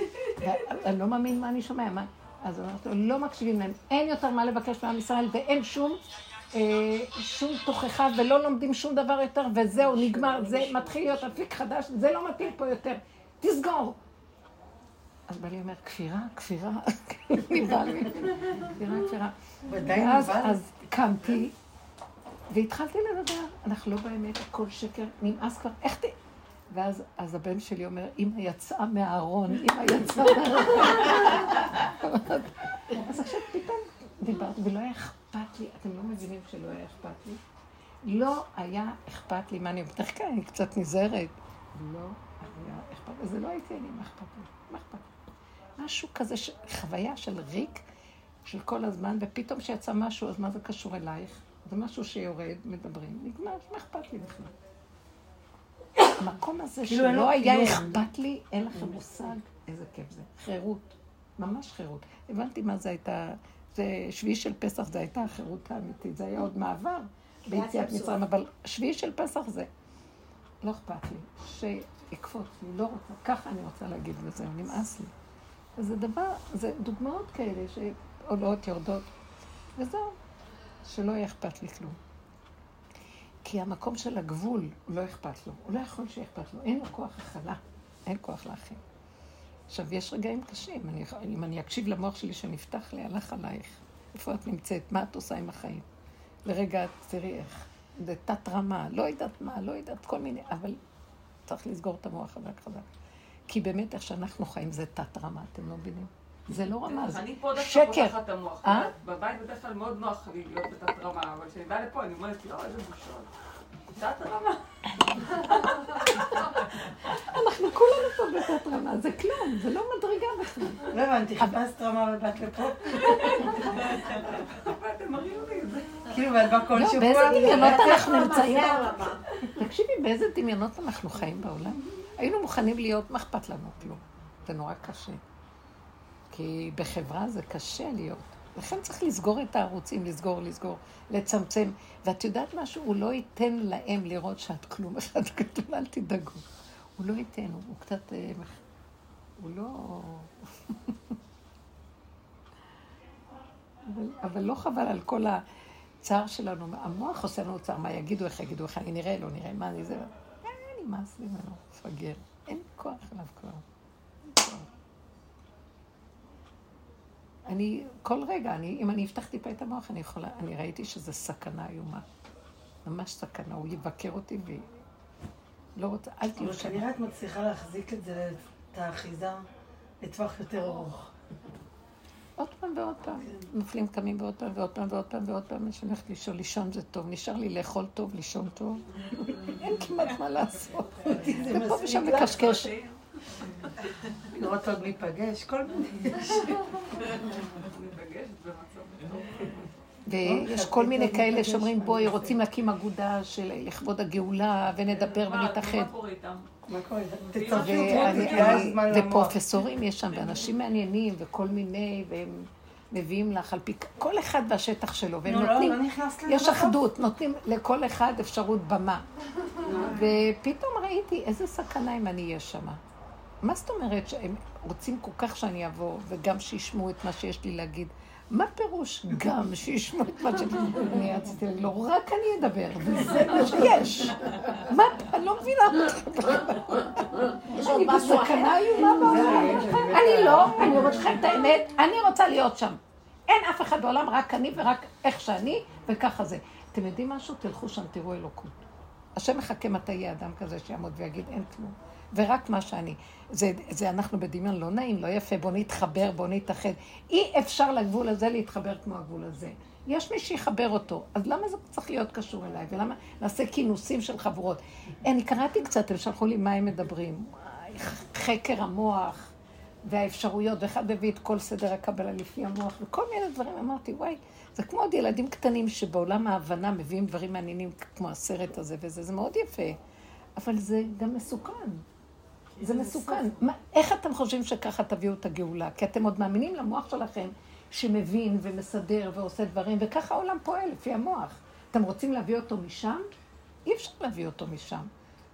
אני לא מאמין מה אני שומע, מה? אז אמרתי לו, לא מקשיבים להם, אין יותר מה לבקש מעם ישראל, ואין שום, אה, שום תוכחה, ולא לומדים שום דבר יותר, וזהו, נגמר, זה מתחיל להיות אפיק חדש, זה לא מתאים פה יותר, תסגור. אז בא לי אומר, כפירה, כפירה, ניבל, כפירה, כפירה. ואז אז קמתי, והתחלתי לדבר, אנחנו לא באמת, הכל שקר, נמאס כבר, איך ת... ואז אז הבן שלי אומר, אמא יצאה מהארון, אמא יצאה מהארון. אז עכשיו פתאום דיברתי, ולא היה אכפת לי, אתם לא מבינים שלא היה אכפת לי? לא היה אכפת לי, מה אני בטח כאן, אני קצת נזהרת. לא היה אכפת לי, זה לא הייתי אני, מה אכפת לי? מה אכפת לי? משהו כזה, חוויה של ריק, של כל הזמן, ופתאום שיצא משהו, אז מה זה קשור אלייך? זה משהו שיורד, מדברים, נגמר, מה אכפת לי בכלל? המקום הזה שלא היה אכפת לי, אין לכם מושג איזה כיף זה. חירות, ממש חירות. הבנתי מה זה הייתה, שביעי של פסח זה הייתה החירות האמיתית, זה היה עוד מעבר ביציאת מצרים, אבל שביעי של פסח זה לא אכפת לי, שיקפות לי, לא רוצה, ככה אני רוצה להגיד וזהו, נמאס לי. זה דבר, זה דוגמאות כאלה שעולות, יורדות, וזהו, שלא היה אכפת לי כלום. כי המקום של הגבול לא אכפת לו, הוא לא יכול שאכפת לו, אין לו כוח החלה, אין כוח לאחים. עכשיו, יש רגעים קשים, אני, אם אני אקשיב למוח שלי שנפתח לי, הלך עלייך, איפה את נמצאת, מה את עושה עם החיים? לרגע, תראי איך, זה תת רמה, לא יודעת מה, לא יודעת כל מיני, אבל צריך לסגור את המוח חזק חזק. כי באמת איך שאנחנו חיים זה תת רמה, אתם לא מבינים? זה לא רמה, זה שקר. אני פה דווקא פותחת את המוח, בבית בדרך כלל מאוד נוח לי להיות בתת רמה, אבל כשאני באה לפה אני אומרת, לא, איזה בושות. תת רמה. אנחנו כולנו פה בתת רמה, זה כלום, זה לא מדרגה בכלל. לא הבנתי, תכנסת רמה ובאת לפה. אתם מראים לי את זה. כאילו, ואת בא כל שבוע. באיזה דמיונות אנחנו נמצאים? תקשיבי, באיזה דמיונות אנחנו חיים בעולם? היינו מוכנים להיות, מה אכפת לנו כלום? זה נורא קשה. כי בחברה זה קשה להיות. לכן צריך לסגור את הערוצים, לסגור, לסגור, לצמצם. ואת יודעת משהו? הוא לא ייתן להם לראות שאת כלום אחד גדול, אל תדאגו. הוא לא ייתן, הוא קצת... הוא לא... אבל, אבל לא חבל על כל הצער שלנו. המוח עושה לנו צער, מה יגידו, איך יגידו, איך אני נראה, לא נראה, מה אני זה... אין לי מס ממנו, פגר. אין כוח עליו כבר. אין כוח. אני, כל רגע, אני, אם אני אפתח טיפה את המוח, אני יכולה, אני ראיתי שזה סכנה איומה. ממש סכנה, הוא יבקר אותי בי. לא רוצה, אל תהיו שם. אבל כנראה את מצליחה להחזיק את זה, את האחיזה, לטווח יותר ארוך. עוד פעם ועוד פעם. נופלים קמים ועוד פעם ועוד פעם ועוד פעם ועוד פעם. שאני הולכת לישון, לישון זה טוב. נשאר לי לאכול טוב, לישון טוב. אין כמעט מה לעשות. זה פה ושם מקשקש. לראות עוד להיפגש, כל מיני. ויש כל מיני כאלה שאומרים, בואי, רוצים להקים אגודה של לכבוד הגאולה, ונדבר ונתאחד. מה קורה איתם? מה קורה איתם? תצרפי אותם. ופרופסורים יש שם, ואנשים מעניינים, וכל מיני, והם מביאים לך על פי כל אחד והשטח שלו, והם נותנים, יש אחדות, נותנים לכל אחד אפשרות במה. ופתאום ראיתי איזה סכנה אם אני אהיה שם. מה זאת אומרת שהם רוצים כל כך שאני אבוא, וגם שישמעו את מה שיש לי להגיד? מה פירוש גם שישמעו את מה שאני אצטי להגיד? לא, רק אני אדבר, וזה מה שיש. מה, אני לא מבינה. אני בסכנה איומה בעולם. אני לא, אני אומרת לכם את האמת, אני רוצה להיות שם. אין אף אחד בעולם, רק אני ורק איך שאני, וככה זה. אתם יודעים משהו? תלכו שם, תראו אלוקות. השם מחכה מתי יהיה אדם כזה שיעמוד ויגיד, אין כלום. ורק מה שאני, זה, זה אנחנו בדמיון לא נעים, לא יפה, בוא נתחבר, בוא נתאחד. אי אפשר לגבול הזה להתחבר כמו הגבול הזה. יש מי שיחבר אותו, אז למה זה צריך להיות קשור אליי? ולמה נעשה כינוסים של חברות? אני קראתי קצת, הם שלחו לי מה הם מדברים. חקר המוח והאפשרויות, ואחד הביא את כל סדר הקבלה לפי המוח, וכל מיני דברים, אמרתי, וואי, זה כמו עוד ילדים קטנים שבעולם ההבנה מביאים דברים מעניינים כמו הסרט הזה וזה, זה מאוד יפה. אבל זה גם מסוכן. זה מסוכן. מה, איך אתם חושבים שככה תביאו את הגאולה? כי אתם עוד מאמינים למוח שלכם שמבין ומסדר ועושה דברים, וככה העולם פועל לפי המוח. אתם רוצים להביא אותו משם? אי אפשר להביא אותו משם.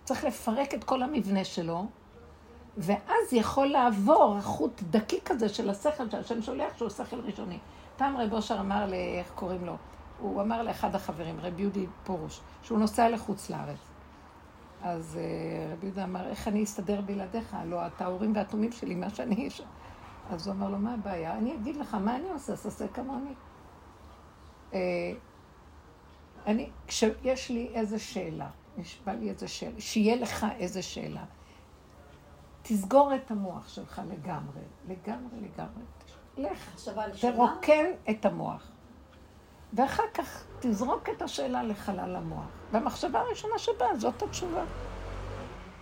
צריך לפרק את כל המבנה שלו, ואז יכול לעבור חוט דקיק כזה של השכל שהשם שולח, שהוא שכל ראשוני. פעם רב אושר אמר לי, איך קוראים לו? הוא אמר לאחד החברים, רב יהודי פורוש, שהוא נוסע לחוץ לארץ. אז רבי יהודה אמר, איך אני אסתדר בלעדיך? לא, אתה ההורים והתומים שלי, מה שאני אישה. אז הוא אמר לו, מה הבעיה? אני אגיד לך, מה אני עושה? עושה כמוני. אני, כשיש לי איזה שאלה, נשבע לי איזה שאלה, שיהיה לך איזה שאלה, תסגור את המוח שלך לגמרי, לגמרי, לגמרי. לך, תרוקן את המוח. ואחר כך תזרוק את השאלה לחלל המוח. והמחשבה הראשונה שבאה, זאת התשובה.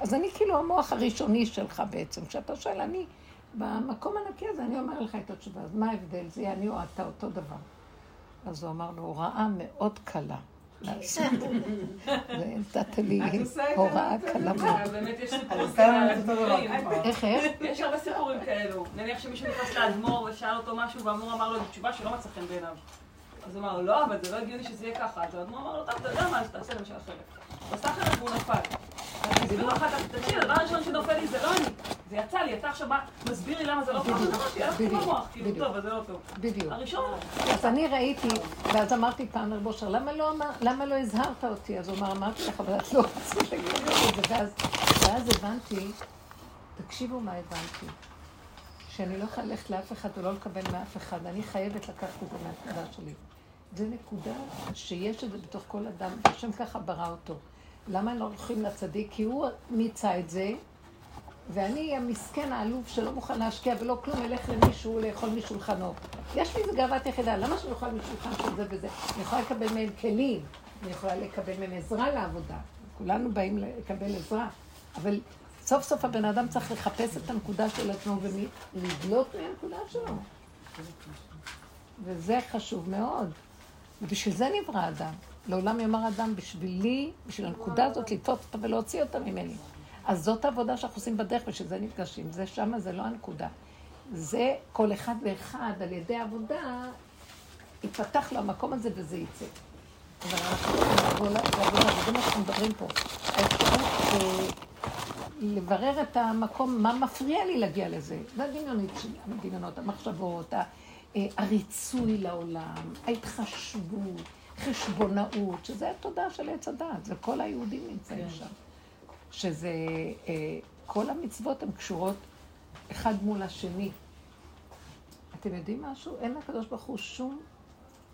אז אני כאילו המוח הראשוני שלך בעצם, כשאתה שואל, אני, במקום הנקי הזה, אני אומר לך את התשובה, אז מה ההבדל? זה אני או אתה אותו דבר. אז הוא אמר לו, הוראה מאוד קלה. נתת לי הוראה קלה מאוד. באמת יש סיפורים כאלה. איך, איך? יש הרבה סיפורים כאלו. נניח שמישהו נכנס לאדמו"ר ושאל אותו משהו, והאדמו"ר אמר לו תשובה שלא מצא חן בעיניו. אז הוא אמר, לא, אבל זה לא הגיוני שזה יהיה ככה. אז הוא אמר לו, אתה יודע מה, שתעשה למשל חלק. עושה חלק והוא נפל. אז תסבירו אחת, תקשיב, הדבר הראשון שנופל לי זה לא אני. זה יצא לי, אתה עכשיו מסביר לי למה זה לא טוב. זה ממש, יהיה לך במוח, כאילו טוב, אז זה לא טוב. בדיוק. הראשון... אז אני ראיתי, ואז אמרתי פעם לרב אושר, למה לא הזהרת אותי? אז הוא אמר, אמרתי לך, אבל את לא רוצה להגיד את זה. ואז הבנתי, תקשיבו מה הבנתי. שאני לא יכולה ללכת לאף אחד ולא לקבל מאף אחד, אני חייבת לקחת את זה מהנקודה שלי. זו נקודה שיש את זה בתוך כל אדם, השם ככה ברא אותו. למה לא הולכים לצדיק? כי הוא מיצה את זה, ואני המסכן העלוב שלא מוכן להשקיע ולא כלום, אלך למישהו לאכול משולחנות. יש לי איזה גאוות יחידה, למה שאני אוכל משולחן של זה וזה? אני יכולה לקבל מהם כלים, אני יכולה לקבל מהם עזרה לעבודה. כולנו באים לקבל עזרה, אבל סוף סוף הבן אדם צריך לחפש את הנקודה של עצמו ולדלות מהנקודה שלו. וזה חשוב מאוד. ובשביל זה נברא אדם. לעולם יאמר אדם, בשבילי, בשביל הנקודה הזאת, לטעות אותה ולהוציא אותה ממני. אז זאת העבודה שאנחנו עושים בדרך, ושל זה נפגשים. זה שמה, זה לא הנקודה. זה כל אחד ואחד, על ידי העבודה, יפתח לו המקום הזה וזה יצא. אבל אנחנו נעבור לעבודה, וזה מה שאנחנו מדברים פה. לברר את המקום, מה מפריע לי להגיע לזה. זה הדמיונות שלי, הדמיונות, המחשבות, הריצוי לעולם, ההתחשבות, חשבונאות, שזה התודעה של עץ הדעת, זה כל היהודים נמצאים שם. שזה, כל המצוות הן קשורות אחד מול השני. אתם יודעים משהו? אין לקדוש ברוך הוא שום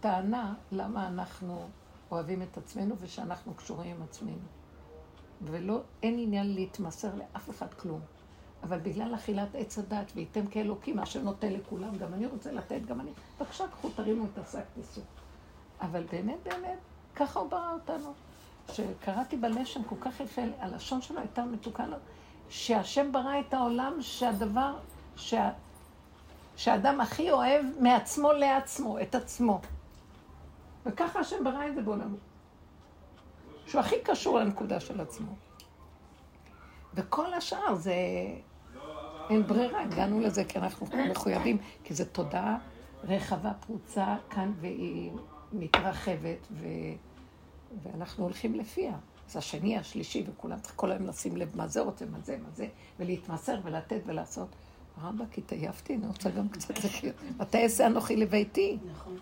טענה למה אנחנו אוהבים את עצמנו ושאנחנו קשורים עם עצמנו. ולא, אין עניין להתמסר לאף אחד כלום. אבל בגלל אכילת עץ הדת וייתם כאלוקים, מה שנותן לכולם, גם אני רוצה לתת, גם אני... בבקשה, קחו, תרימו את השק, תיסו. אבל באמת, באמת, ככה הוא ברא אותנו. שקראתי בלשם כל כך יפה, הלשון שלו הייתה מתוקה לו, שהשם ברא את העולם שהדבר, שה... שהאדם הכי אוהב מעצמו לעצמו, את עצמו. וככה השם ברא את זה בעולמו. שהוא הכי קשור לנקודה של עצמו. וכל השאר זה... אין ברירה, הגענו לזה כי אנחנו מחויבים, כי זו תודעה רחבה, פרוצה, כאן והיא מתרחבת, ו... ואנחנו הולכים לפיה. אז השני, השלישי, וכולם כל היום לשים לב מה זה רוצה, מה זה, מה זה, ולהתמסר ולתת ולעשות. רבא, כי תעייבתי, אני רוצה גם קצת לחיות. מתי אעשה אנוכי לביתי? נכון.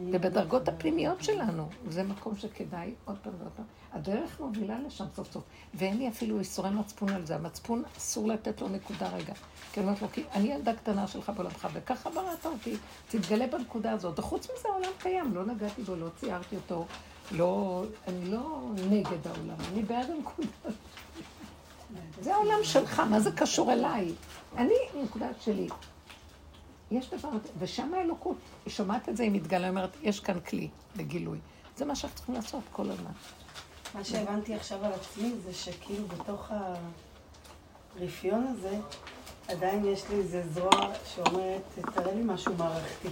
ובדרגות הפנימיות שלנו, זה מקום שכדאי עוד פעם ועוד פעם. הדרך מובילה לשם סוף סוף, ואין לי אפילו איסורי מצפון על זה. המצפון אסור לתת לו נקודה רגע. כי אני אומרת לו, כי אני ילדה קטנה שלך בעולמך, וככה בראת אותי, תתגלה בנקודה הזאת. וחוץ מזה העולם קיים, לא נגעתי בו, לא ציירתי אותו, לא, אני לא נגד העולם, אני בעד הנקודה. זה העולם שלך, מה זה קשור אליי? אני נקודה שלי. יש דבר, ושם האלוקות, היא שומעת את זה, היא מתגלה, היא אומרת, יש כאן כלי לגילוי. זה מה שאנחנו צריכים לעשות כל הזמן. מה שהבנתי עכשיו על עצמי זה שכאילו בתוך הרפיון הזה, עדיין יש לי איזה זרוע שאומרת, תראה לי משהו מערכתי.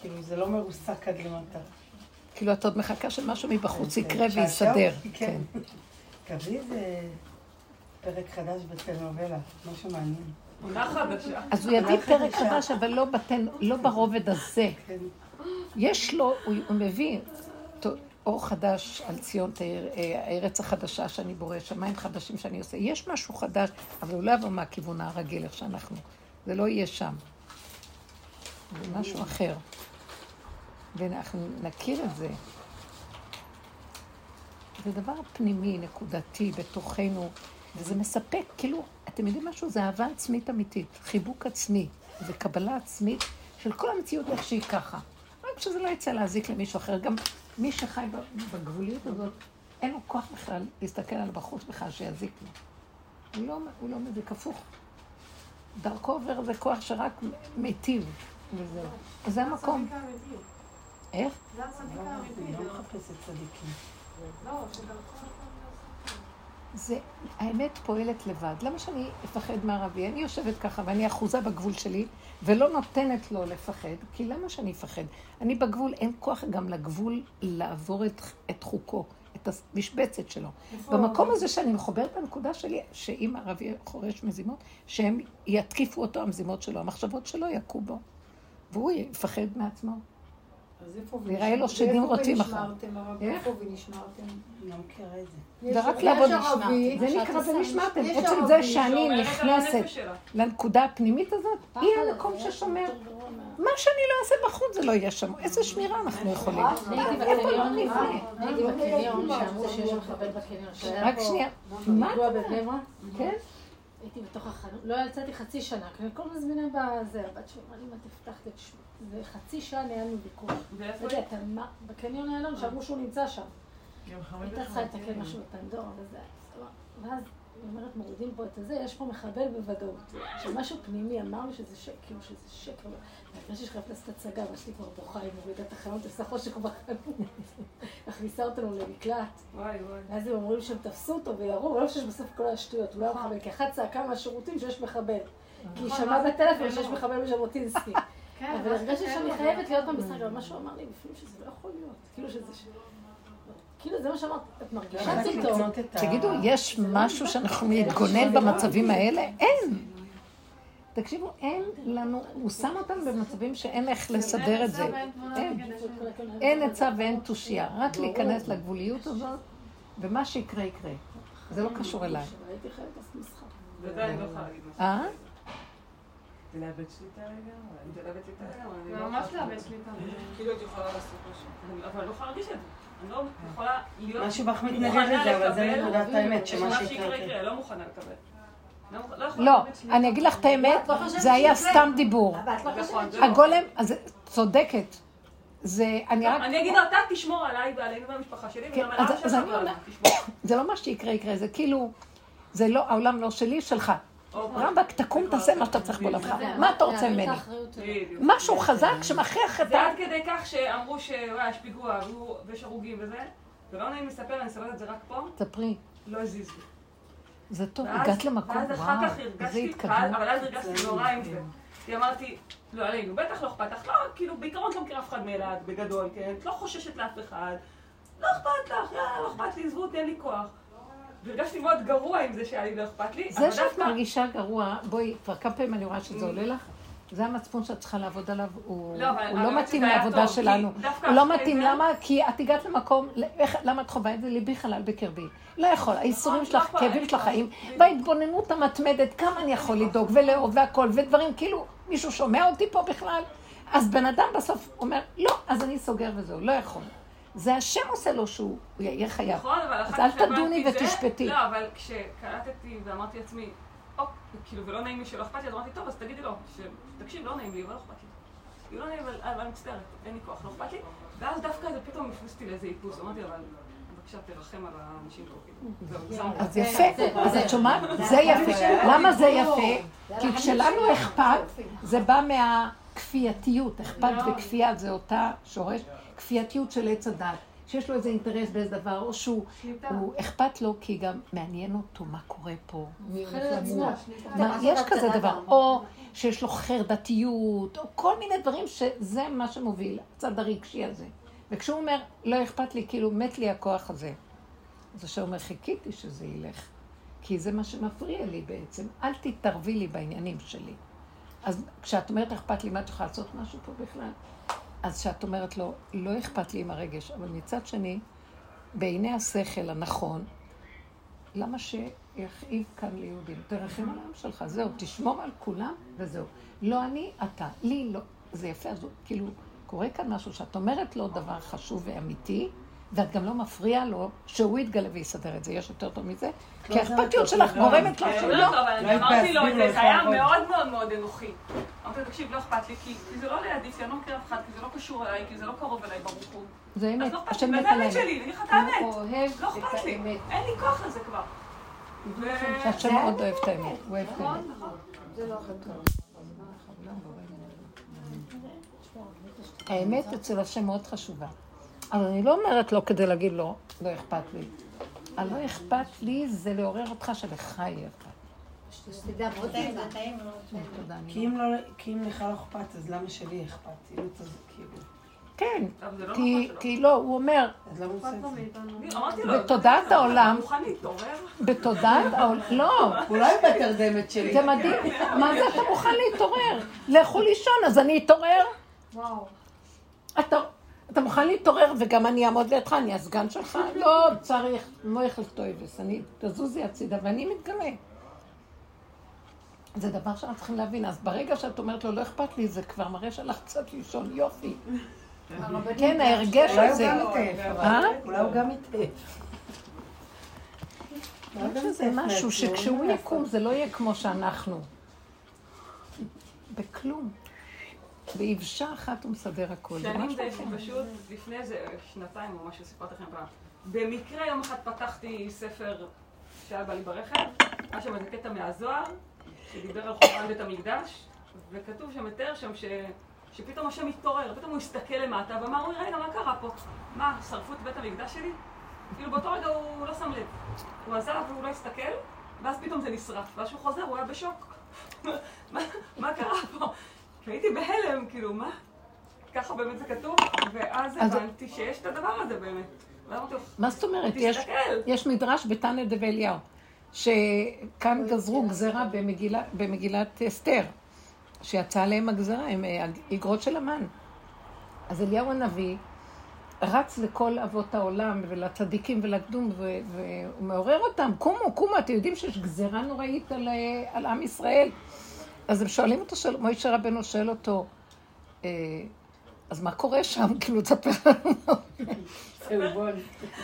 כאילו זה לא מרוסק עד למטה. כאילו את עוד מחכה של משהו מבחוץ יקרה ויסדר. כן. קבלי זה פרק חדש בטלנובלה, משהו מעניין. אז הוא יביא פרק חדש, אבל לא ברובד הזה. יש לו, הוא מביא אור חדש על ציון, הארץ החדשה שאני בורא, שמיים חדשים שאני עושה. יש משהו חדש, אבל הוא לא יבוא מהכיוון הרגיל, איך שאנחנו. זה לא יהיה שם. זה משהו אחר. ואנחנו נכיר את זה. זה דבר פנימי, נקודתי, בתוכנו, וזה מספק, כאילו, אתם יודעים משהו? זה אהבה עצמית אמיתית, חיבוק עצמי, זה קבלה עצמית של כל המציאות איך שהיא ככה. רק שזה לא יצא להזיק למישהו אחר, גם מי שחי בגבוליות הזאת, אין לו כוח בכלל להסתכל על בחוץ בכלל שיזיק לו. הוא לא, הוא לא מזיק, הפוך. דרכו עובר זה כוח שרק מיטיב, וזהו. זה המקום. איך? זה הצדיק האמיתי, זה לא מחפשת צדיקים. לא, שדרכו... זה, האמת פועלת לבד. למה שאני אפחד מהערבי? אני יושבת ככה ואני אחוזה בגבול שלי ולא נותנת לו לפחד, כי למה שאני אפחד? אני בגבול, אין כוח גם לגבול לעבור את, את חוקו, את המשבצת שלו. במקום הזה שאני מחוברת לנקודה שלי, שאם הערבי חורש מזימות, שהם יתקיפו אותו המזימות שלו, המחשבות שלו יקו בו, והוא יפחד מעצמו. נראה לו שדים רוצים אחר. איך? ונשמרתם, לא מכיר את זה. זה רק לעבוד נשמרתם. זה נקרא ונשמרתם. בעצם זה שאני נכנסת לנקודה הפנימית הזאת, היא המקום ששומר. מה שאני לא אעשה בחוץ זה לא יהיה שם. איזה שמירה אנחנו יכולים. איפה לא נבנה? הייתי בקניון שאמרו שיש מחבל בקניון. רק שנייה. מה? כן? הייתי בתוך החנות, לא יצאתי חצי שנה, כי כל מזמינה בזה, הבת שאומרה לי, אם את הבטחת את שום, וחצי שעה נהיה לנו ביקור. ואיפה? אתה יודע, בקניון העלון, שאמרו שהוא נמצא שם. הייתה צריכה לתקן משהו בפנדור, וזה, ואז אני אומרת, מורידים פה את הזה, יש פה מחבל בוודאות. שמשהו פנימי אמר לי שזה שקר, כאילו שזה שקר. ואחרי ששחייבת לעשות הצגה, אבל שלי כבר בוכה, היא מורידה את החלום, תפסה חושך בחלום. הכניסה אותנו למקלט. ואז הם אומרים שהם תפסו אותו ויראו, ולא שיש בסוף כל השטויות, הוא לא מחבל, כי אחת צעקה מהשירותים שיש מחבל. כי היא שמעה בטלפון שיש מחבל בז'בוטינסקי. אבל הרגשתי שאני חייבת להיות במשחק, אבל משהו אמר לי בפנים שזה לא יכול להיות. כאילו זה מה שאמרת, את מרגישה ציטור. תגידו, יש משהו שאנחנו נתגונן במצבים האלה? אין. תקשיבו, אין לנו, הוא שם אותם במצבים שאין איך לסדר את זה. אין עצה ואין תושייה, רק להיכנס לגבוליות הזאת, ומה שיקרה יקרה. זה לא קשור אליי. הייתי חייבת לעשות משחק. ודאי לא חייבת. אה? זה לאבד שליטה רגע? זה לאבד שליטה רגע? זה ממש לאבד שליטה. כאילו את יכולה לעשות משהו. אבל אני לא יכולה להרגיש את זה. אני לא יכולה להיות... משהו בך מתנגד לזה, אבל זה נקודת האמת שמה שיקרה יקרה. לא מוכנה לקבל. לא, אני אגיד לך את האמת, זה היה סתם דיבור. הגולם, אז צודקת. אני אגיד אותה, תשמור עליי ועלינו במשפחה שלי, זה לא מה שיקרה יקרה, זה כאילו, זה לא, העולם לא שלי, שלך. רבק, תקום, תעשה מה שאתה צריך בעולמך. מה אתה רוצה ממני? משהו חזק שמכריח את... זה עד כדי כך שאמרו שיש פיגוע ויש הרוגים וזה, ולא נעים לספר, אני סברת את זה רק פה. תפרי. לא הזיזו. זה טוב, הגעת למקום, וואו, זה התקדמות. אבל אז הרגשתי נורא עם זה. כי אמרתי, לא עלינו, בטח לא אכפת לך, לא, כאילו, בעיקרון לא מכירה אף אחד מאלעד, בגדול, כן? את לא חוששת לאף אחד. לא אכפת לך, לא אכפת לי, זבו, תהיה לי כוח. והרגשתי מאוד גרוע עם זה שהיה לי לא אכפת לי. זה שאת מרגישה גרוע, בואי, כבר כמה פעמים אני רואה שזה עולה לך, זה המצפון שאת צריכה לעבוד עליו, הוא לא מתאים לעבודה שלנו. הוא לא מתאים, למה? כי את הגעת למקום, למה את חווה את זה? ליבי חלל בקרבי. לא יכול, האיסורים שלך, כאבים של החיים, וההתבוננות המתמדת, כמה אני יכול לדאוג ולאהוב והכל, ודברים כאילו, מישהו שומע אותי פה בכלל, אז בן אדם בסוף אומר, לא, אז אני סוגר וזהו, לא יכול. זה השם עושה לו שהוא יהיה חייב. נכון, אבל אחר כך שבאתי זה... אז אל תדוני ותשפטי. לא, אבל כשקלטתי ואמרתי לעצמי, אופ, כאילו, ולא נעים לי שלא אכפת לי, אז אמרתי, טוב, אז תגידי לו, שתקשיב, לא נעים לי, אבל לא אכפת לי. היא לא נעים, אבל מצטערת, אין לי כוח, לא אכפת לי. ואז דווקא זה פתאום מפלסתי לאיזה איפוס, אמרתי, אבל... בבקשה, תרחם על האנשים פה. אז יפה, אז את שומעת? זה יפה. למה זה יפה? כי כשלנו אכפת, זה בא מה... כפייתיות, אכפת וכפייה זה אותה שורש, כפייתיות של עץ הדעת, שיש לו איזה אינטרס באיזה דבר, או שהוא אכפת לו כי גם מעניין אותו מה קורה פה. יש כזה דבר, או שיש לו חרדתיות, או כל מיני דברים שזה מה שמוביל, הצד הרגשי הזה. וכשהוא אומר, לא אכפת לי, כאילו מת לי הכוח הזה. אז השם אומר, חיכיתי שזה ילך, כי זה מה שמפריע לי בעצם, אל תתערבי לי בעניינים שלי. אז כשאת אומרת, אכפת לי, מה את יכולה לעשות משהו פה בכלל? אז כשאת אומרת לו, לא אכפת לי עם הרגש, אבל מצד שני, בעיני השכל הנכון, למה שיכאיב כאן ליהודים? תרחם על העם שלך, זהו, תשמור על כולם, וזהו. לא אני, אתה, לי, לא. זה יפה, אז כאילו, קורה כאן משהו שאת אומרת לו דבר חשוב ואמיתי, ואת גם לא מפריעה לו שהוא יתגלה ויסדר את זה, יש יותר טוב מזה, כי האכפתיות שלך גורמת לך שלא. לא, אבל אני אמרתי לו, זה היה מאוד מאוד מאוד אנוכי. אמרתי לו, תקשיב, לא אכפת לי, כי זה לא לידי, כי אני לא מכיר אף אחד, כי זה לא קשור אליי, כי זה לא קרוב אליי ברוך הוא. זה אמת, השם מת עליי. זה אמת שלי, אני חטא אמת, לא אכפת לי, אין לי כוח לזה כבר. השם מאוד אוהב את האמת, הוא אוהב את האמת. זה לא אכפת לי. האמת אצל השם מאוד חשובה. אבל אני לא אומרת לו כדי להגיד לו, לא אכפת לי. הלא אכפת לי זה לעורר אותך שלך יהיה אכפת. שתדע, בוא תתאים לא. כי אם לך לא אכפת, אז למה שלי אכפת? כן, כי לא, הוא אומר, בתודעת העולם, בתודעת העולם, לא. אולי בתרדמת שלי. זה מדהים, מה זה אתה מוכן להתעורר? לכו לישון, אז אני אתעורר. וואו. אתה... אתה מוכן להתעורר וגם אני אעמוד לידך, אני הסגן שלך, לא צריך, מויך לטויבס, אני תזוזי הצידה ואני מתגלה. זה דבר שאנחנו צריכים להבין, אז ברגע שאת אומרת לו, לא אכפת לי, זה כבר מראה שלך קצת לישון, יופי. כן, ההרגש הזה. אולי הוא גם יתאף. זה משהו שכשהוא יקום, זה לא יהיה כמו שאנחנו. בכלום. באבשה אחת הוא מסדר הכול. שנים זה פשוט, לפני זה שנתיים או משהו, סיפרת לכם פעם. במקרה יום אחד פתחתי ספר שהיה בעלי ברכב, היה שם איזה קטע מהזוהר, שדיבר על חורבן בית המקדש, וכתוב שם מתאר שם ש... שפתאום השם התעורר, פתאום הוא הסתכל למטה ואמר, אוי רגע, מה קרה פה? מה, שרפו את בית המקדש שלי? כאילו באותו רגע הוא לא שם לב, הוא עזב והוא לא הסתכל, ואז פתאום זה נשרף, ואז שהוא חוזר, הוא היה בשוק. מה קרה פה? הייתי בהלם, כאילו, מה? ככה באמת זה כתוב, ואז הבנתי שיש את הדבר הזה באמת. מה זאת אומרת? יש מדרש בתנא דבאליהו, שכאן גזרו גזרה במגילת אסתר, שיצאה להם הגזרה, הם האגרות של המן. אז אליהו הנביא רץ לכל אבות העולם ולצדיקים ולקדום, והוא מעורר אותם, קומו, קומו, אתם יודעים שיש גזרה נוראית על, על עם ישראל. אז הם שואלים אותו, של... מוישה רבנו שואל אותו, אה, אז מה קורה שם? כאילו, תספר לנו.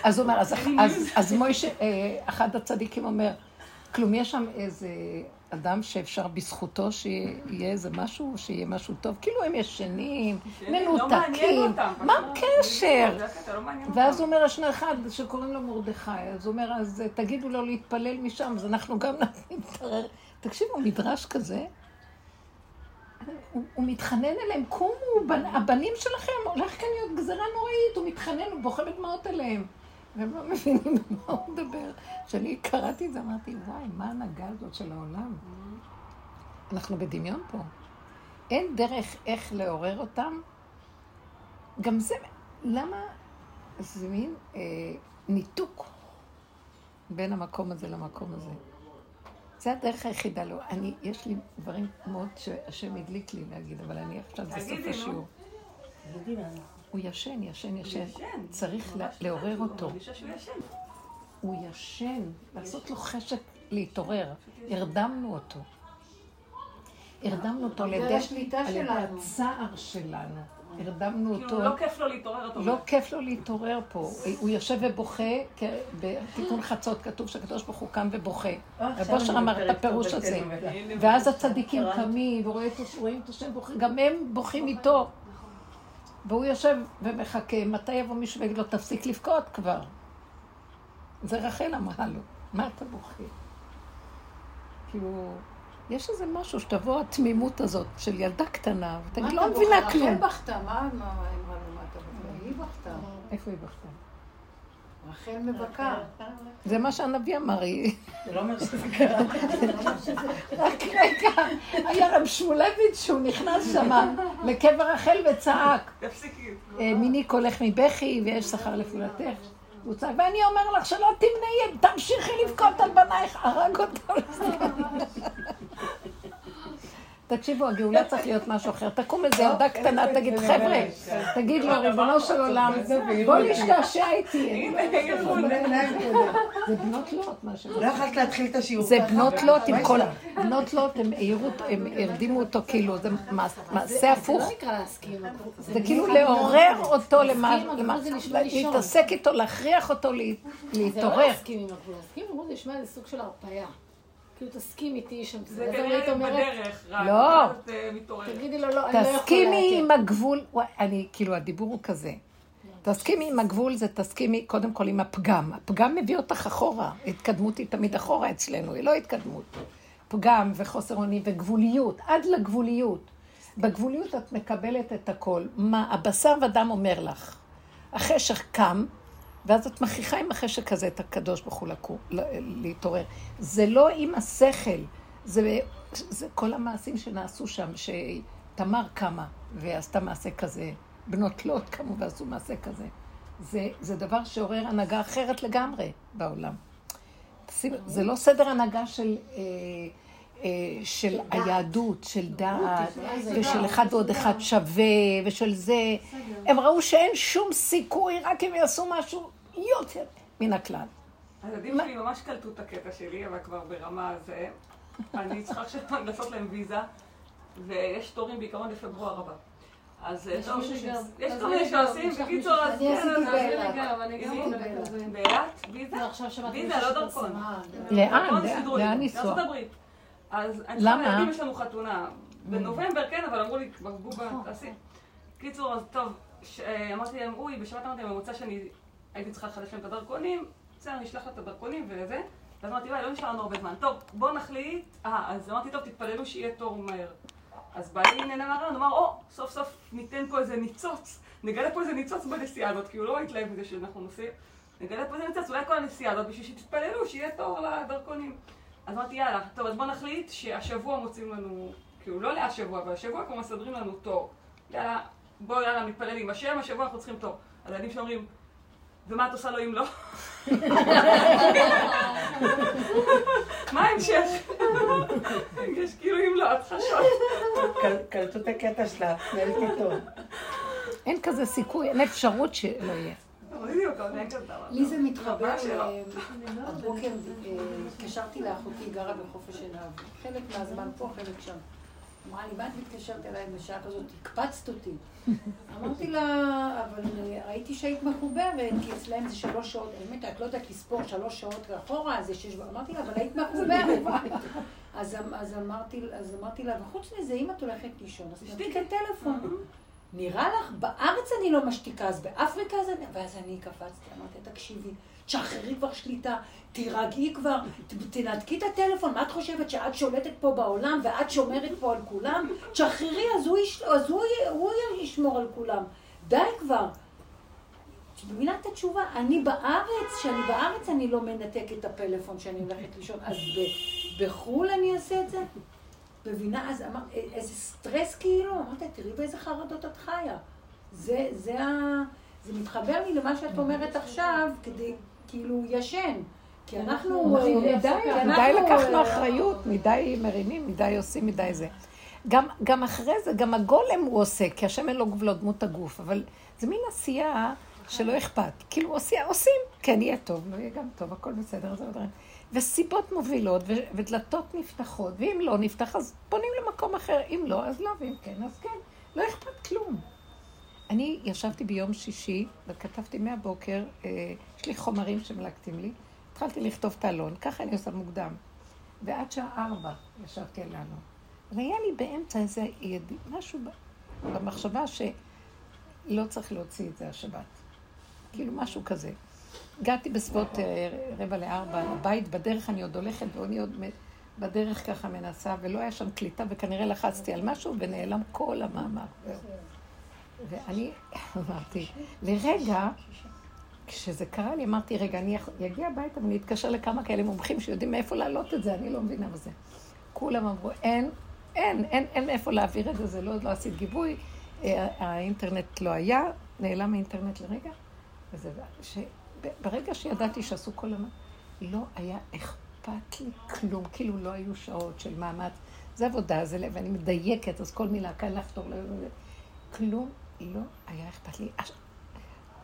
אז הוא אומר, אז, אז, אז מוישה, אה, אחד הצדיקים אומר, כלום, יש שם איזה אדם שאפשר בזכותו שיהיה איזה משהו, שיהיה משהו טוב. כאילו הם ישנים, מנותקים, מה הקשר? ואז הוא אומר, השני אחד שקוראים לו מרדכי, אז הוא אומר, אז תגידו לו להתפלל משם, אז אנחנו גם נתערר. תקשיבו, מדרש כזה, הוא מתחנן אליהם, קומו, הבנים שלכם, הולך כאן להיות גזרה נוראית, הוא מתחנן, הוא בוכה בדמעות עליהם. והם לא מבינים במה הוא מדבר. כשאני קראתי את זה, אמרתי, וואי, מה ההנהגה הזאת של העולם? אנחנו בדמיון פה. אין דרך איך לעורר אותם. גם זה, למה זה מין אה, ניתוק בין המקום הזה למקום הזה? זה הדרך היחידה לו. אני, יש לי דברים מאוד שהשם הדליק לי להגיד, אבל אני עכשיו זה סוף השיעור. תגידי לנו. הוא ישן, ישן, ישן. צריך לעורר אותו. הוא ישן, לעשות לו חשק להתעורר. הרדמנו אותו. הרדמנו אותו על ידי הצער שלנו. הרדמנו אותו. כאילו, לא כיף לו להתעורר אותו. לא כיף לו להתעורר פה. הוא יושב ובוכה, בתיקון חצות כתוב שהקדוש ברוך הוא קם ובוכה. רב אושר אמר את הפירוש הזה. ואז הצדיקים קמים ורואים את השם בוכה. גם הם בוכים איתו. והוא יושב ומחכה, מתי יבוא מישהו ויגיד לו, תפסיק לבכות כבר. זה רחל אמרה לו, מה אתה בוכה? כאילו, יש איזה משהו שתבוא התמימות הזאת של ילדה קטנה, ותגיד, לא מבינה כלום. רחל בכתה, מה אמרה לו, מה אתה בוכה? היא בכתה. איפה היא בכתה? רחל מבכה. זה מה שהנביא אמר, היא... זה לא אומר שזה קרה. רק רגע, היה רב שמולביץ' שהוא נכנס שם לקבר רחל וצעק. תפסיקי. מיניק הולך מבכי ויש שכר לפעולתך. הוא צעק, ואני אומר לך שלא תמנעי, תמשיכי לבכות על בנייך, הרג אותו לסדר. תקשיבו, הגאולה צריך להיות משהו אחר. תקום איזה ילדה קטנה, תגיד, חבר'ה, תגיד לו, ריבונו של עולם, בוא להשתעשע איתי. זה בנות לוט, מה שם. לא יכולת להתחיל את השיעור. זה בנות לוט עם כל... בנות לוט, הם הרדימו אותו כאילו, זה מעשה הפוך. זה לא נקרא להסכים. זה כאילו לעורר אותו למה... להתעסק איתו, להכריח אותו להתעורר. זה לא להסכים, אם אנחנו להסכים, אמרו, זה ישמע איזה סוג של הרפאיה. כאילו תסכים איתי שם, זה כנראה בדרך, רק את מתעוררת. תגידי לו, לא, אני לא יכולה להתאים. תסכימי עם הגבול, אני, כאילו, הדיבור הוא כזה. תסכימי עם הגבול זה תסכימי קודם כל עם הפגם. הפגם מביא אותך אחורה, התקדמות היא תמיד אחורה אצלנו, היא לא התקדמות. פגם וחוסר אונים וגבוליות, עד לגבוליות. בגבוליות את מקבלת את הכל. מה הבשר ודם אומר לך? החשך קם, ואז את מכריחה עם החשק הזה את הקדוש ברוך הוא להתעורר. זה לא עם השכל, זה, זה כל המעשים שנעשו שם, שתמר קמה ועשתה מעשה כזה, בנות לוט קמו ועשו מעשה כזה. זה, זה דבר שעורר הנהגה אחרת לגמרי בעולם. זה לא סדר הנהגה של, של היהדות, של דעת, ושל אחד ועוד אחד שווה, ושל זה. הם ראו שאין שום סיכוי, רק אם יעשו משהו יותר מן הכלל. הילדים שלי ממש קלטו את הקטע שלי, אבל כבר ברמה הזה. אני צריכה לעשות להם ויזה, ויש תורים בעיקרון לפברואר הבא. אז יש תורים שעושים, בקיצור, אז כן, באילת, ויזה, ויזה, לא דרכון. לאן? לאן ניסוע? אז אני חושב להגיד, יש לנו חתונה. בנובמבר, כן, אבל אמרו לי, בבובה, תעשי. קיצור, אז טוב, אמרתי להם, אוי, בשבת אמרתי להם, המוצא שאני הייתי צריכה לחדש להם את הדרכונים, בסדר, אני אשלח לה את הדרכונים וזה, ואז אמרתי, וואי, לא נשאר לנו הרבה זמן. טוב, בואו נחליט. אה, אז אמרתי, טוב, תתפללו שיהיה תור מהר. אז בעלי נהנה מהרעיון, אמר, או, סוף סוף ניתן פה איזה ניצוץ. נגלה פה איזה ניצוץ בנסיעה הזאת, כי הוא לא התלהב מזה שאנחנו נוסעים. נגלה פה איזה ניצוץ, אולי כל הנסיעה הזאת, בשביל שתתפללו שיהיה תור לדרכונים. אז אמרתי, יאללה, טוב, אז בואו נחליט שהשבוע מוצאים לנו, כאילו, לא להשבוע, אבל השבוע כבר מסדרים לנו תור. יאללה, בואו, יאללה, נתפלל עם השם, השבוע אנחנו צריכים תור. הילדים שאומרים, ומה את עושה לו אם לא? מה ההמשך? יש כאילו אם לא, את חשוב. קלטו את הקטע שלה, נהלת איתו. אין כזה סיכוי, אין אפשרות שלא יהיה. לי זה מתחבר, הבוקר התקשרתי לאחותי, גרה בחופש עיניו. חלק מהזמן פה, חלק שם. אמרה לי, מה את מתקשרת אליי בשעה כזאת? הקפצת אותי. אמרתי לה, אבל ראיתי שהיית מחוברת, כי אצלהם זה שלוש שעות, האמת, את לא יודעת לספור שלוש שעות אחורה, זה שש... אמרתי לה, אבל היית מחוברת. אז אמרתי לה, וחוץ מזה, אם את הולכת לישון, אז תשתיק את הטלפון. נראה לך, בארץ אני לא משתיקה, אז באפריקה זה... ואז אני קפצתי, אמרתי, תקשיבי, תשחררי כבר שליטה, תירגעי כבר, תנתקי את הטלפון, מה את חושבת שאת שולטת פה בעולם ואת שומרת פה על כולם? תשחררי, אז הוא, יש... אז הוא... הוא ישמור על כולם. די כבר. במילה את התשובה, אני בארץ, שאני בארץ אני לא מנתק את הפלאפון שאני הולכת לישון, אז ב... בחול אני אעשה את זה? מבינה, אז אמרת, איזה סטרס כאילו, אמרת, תראי באיזה חרדות את חיה. זה, זה ה... זה מתחבר לי למה שאת אומרת עכשיו, כדי, כאילו, ישן. כי אנחנו... מדי לקחנו אחריות, מדי מרימים, מדי עושים, מדי זה. גם אחרי זה, גם הגולם הוא עושה, כי השם אין לו גבולות דמות הגוף, אבל זה מין עשייה שלא אכפת. כאילו, עושים, כן, יהיה טוב, לא יהיה גם טוב, הכל בסדר, זה בדרך. וסיבות מובילות, ודלתות נפתחות, ואם לא נפתח, אז פונים למקום אחר. אם לא, אז לא, ואם כן, אז כן. לא אכפת כלום. אני ישבתי ביום שישי, וכתבתי מהבוקר, יש לי חומרים שמלקטים לי, התחלתי לכתוב תעלון, ככה אני עושה מוקדם. ועד שעה ארבע ישבתי עלינו. והיה לי באמצע איזה ידיד, משהו במחשבה שלא צריך להוציא את זה השבת. כאילו משהו כזה. הגעתי בסביבות רבע לארבע, הבית בדרך, אני עוד הולכת ואני עוד בדרך ככה מנסה, ולא היה שם קליטה, וכנראה לחצתי על משהו ונעלם כל המאמר. ואני אמרתי, לרגע, כשזה קרה לי, אמרתי, רגע, אני אגיע הביתה ואני אתקשר לכמה כאלה מומחים שיודעים מאיפה להעלות את זה, אני לא מבינה מה זה. כולם אמרו, אין, אין, אין, אין מאיפה להעביר את זה, זה לא עשית גיבוי, האינטרנט לא היה, נעלם האינטרנט לרגע, וזה ש... ברגע שידעתי שעשו כל הזמן, לא היה אכפת לי כלום, כאילו לא היו שעות של מאמץ. זה עבודה, זה לב, ואני מדייקת, אז כל מילה קל לחתור לב. כלום לא היה אכפת לי.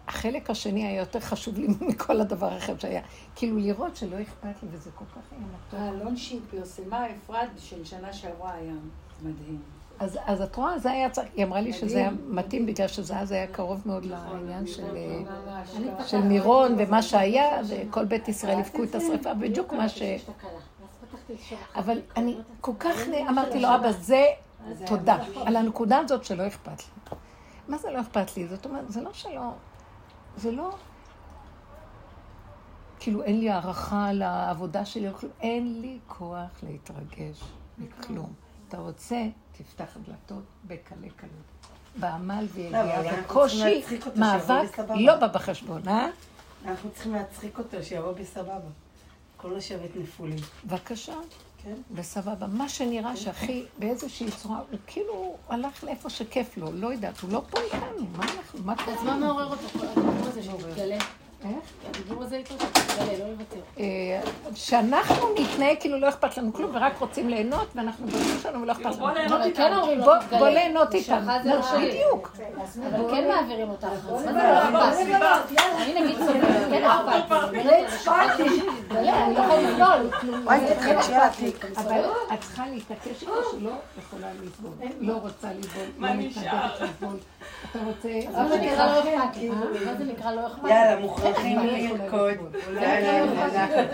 החלק השני היה יותר חשוב לי מכל הדבר האחר שהיה. כאילו לראות שלא אכפת לי, וזה כל כך היה. האלון שהיא פרסמה אפרת של שנה שעברה היה מדהים. אז את רואה, זה היה צריך, היא אמרה לי שזה היה מתאים בגלל שזה היה קרוב מאוד לעניין של מירון ומה שהיה, וכל בית ישראל הפקו את השריפה, בדיוק מה ש... אבל אני כל כך אמרתי לו, אבא, זה תודה, על הנקודה הזאת שלא אכפת לי. מה זה לא אכפת לי? זאת אומרת, זה לא שלא, זה לא... כאילו אין לי הערכה לעבודה שלי, אין לי כוח להתרגש מכלום. אתה רוצה, תפתח דלתות בקלה קלות. בעמל ויגיע בקושי, מאבק לא בא בחשבון, אה? אנחנו צריכים להצחיק אותו, שיבוא בסבבה. כל השבת נפולים. בבקשה, בסבבה. מה שנראה שהכי, באיזושהי צורה, הוא כאילו הלך לאיפה שכיף לו, לא יודעת, הוא לא פה איתנו, מה אנחנו, מה קורה? אז מה מעורר אותו? הדיבור הזה שמתגלה. איך? הדיבור הזה איתו שמתגלה, לא לוותר. שאנחנו נתנהג כאילו לא אכפת לנו כלום, ורק רוצים ליהנות, ואנחנו בואים שלנו ולא אכפת לנו. בוא ליהנות איתם. בוא ליהנות איתם. בדיוק. אבל כן מעבירים אותך. אני נגיד סוגר, כן אכפת. אני לא יכולה לגדול. אבל את צריכה להתעקש איתו שלא יכולה לסבול. לא רוצה לסבול. מה נשאר? אתה רוצה... מה זה נקרא לא אכפת? מה זה נקרא לא אכפת? יאללה, מוכרחים לרקוד. אולי לא אכפת.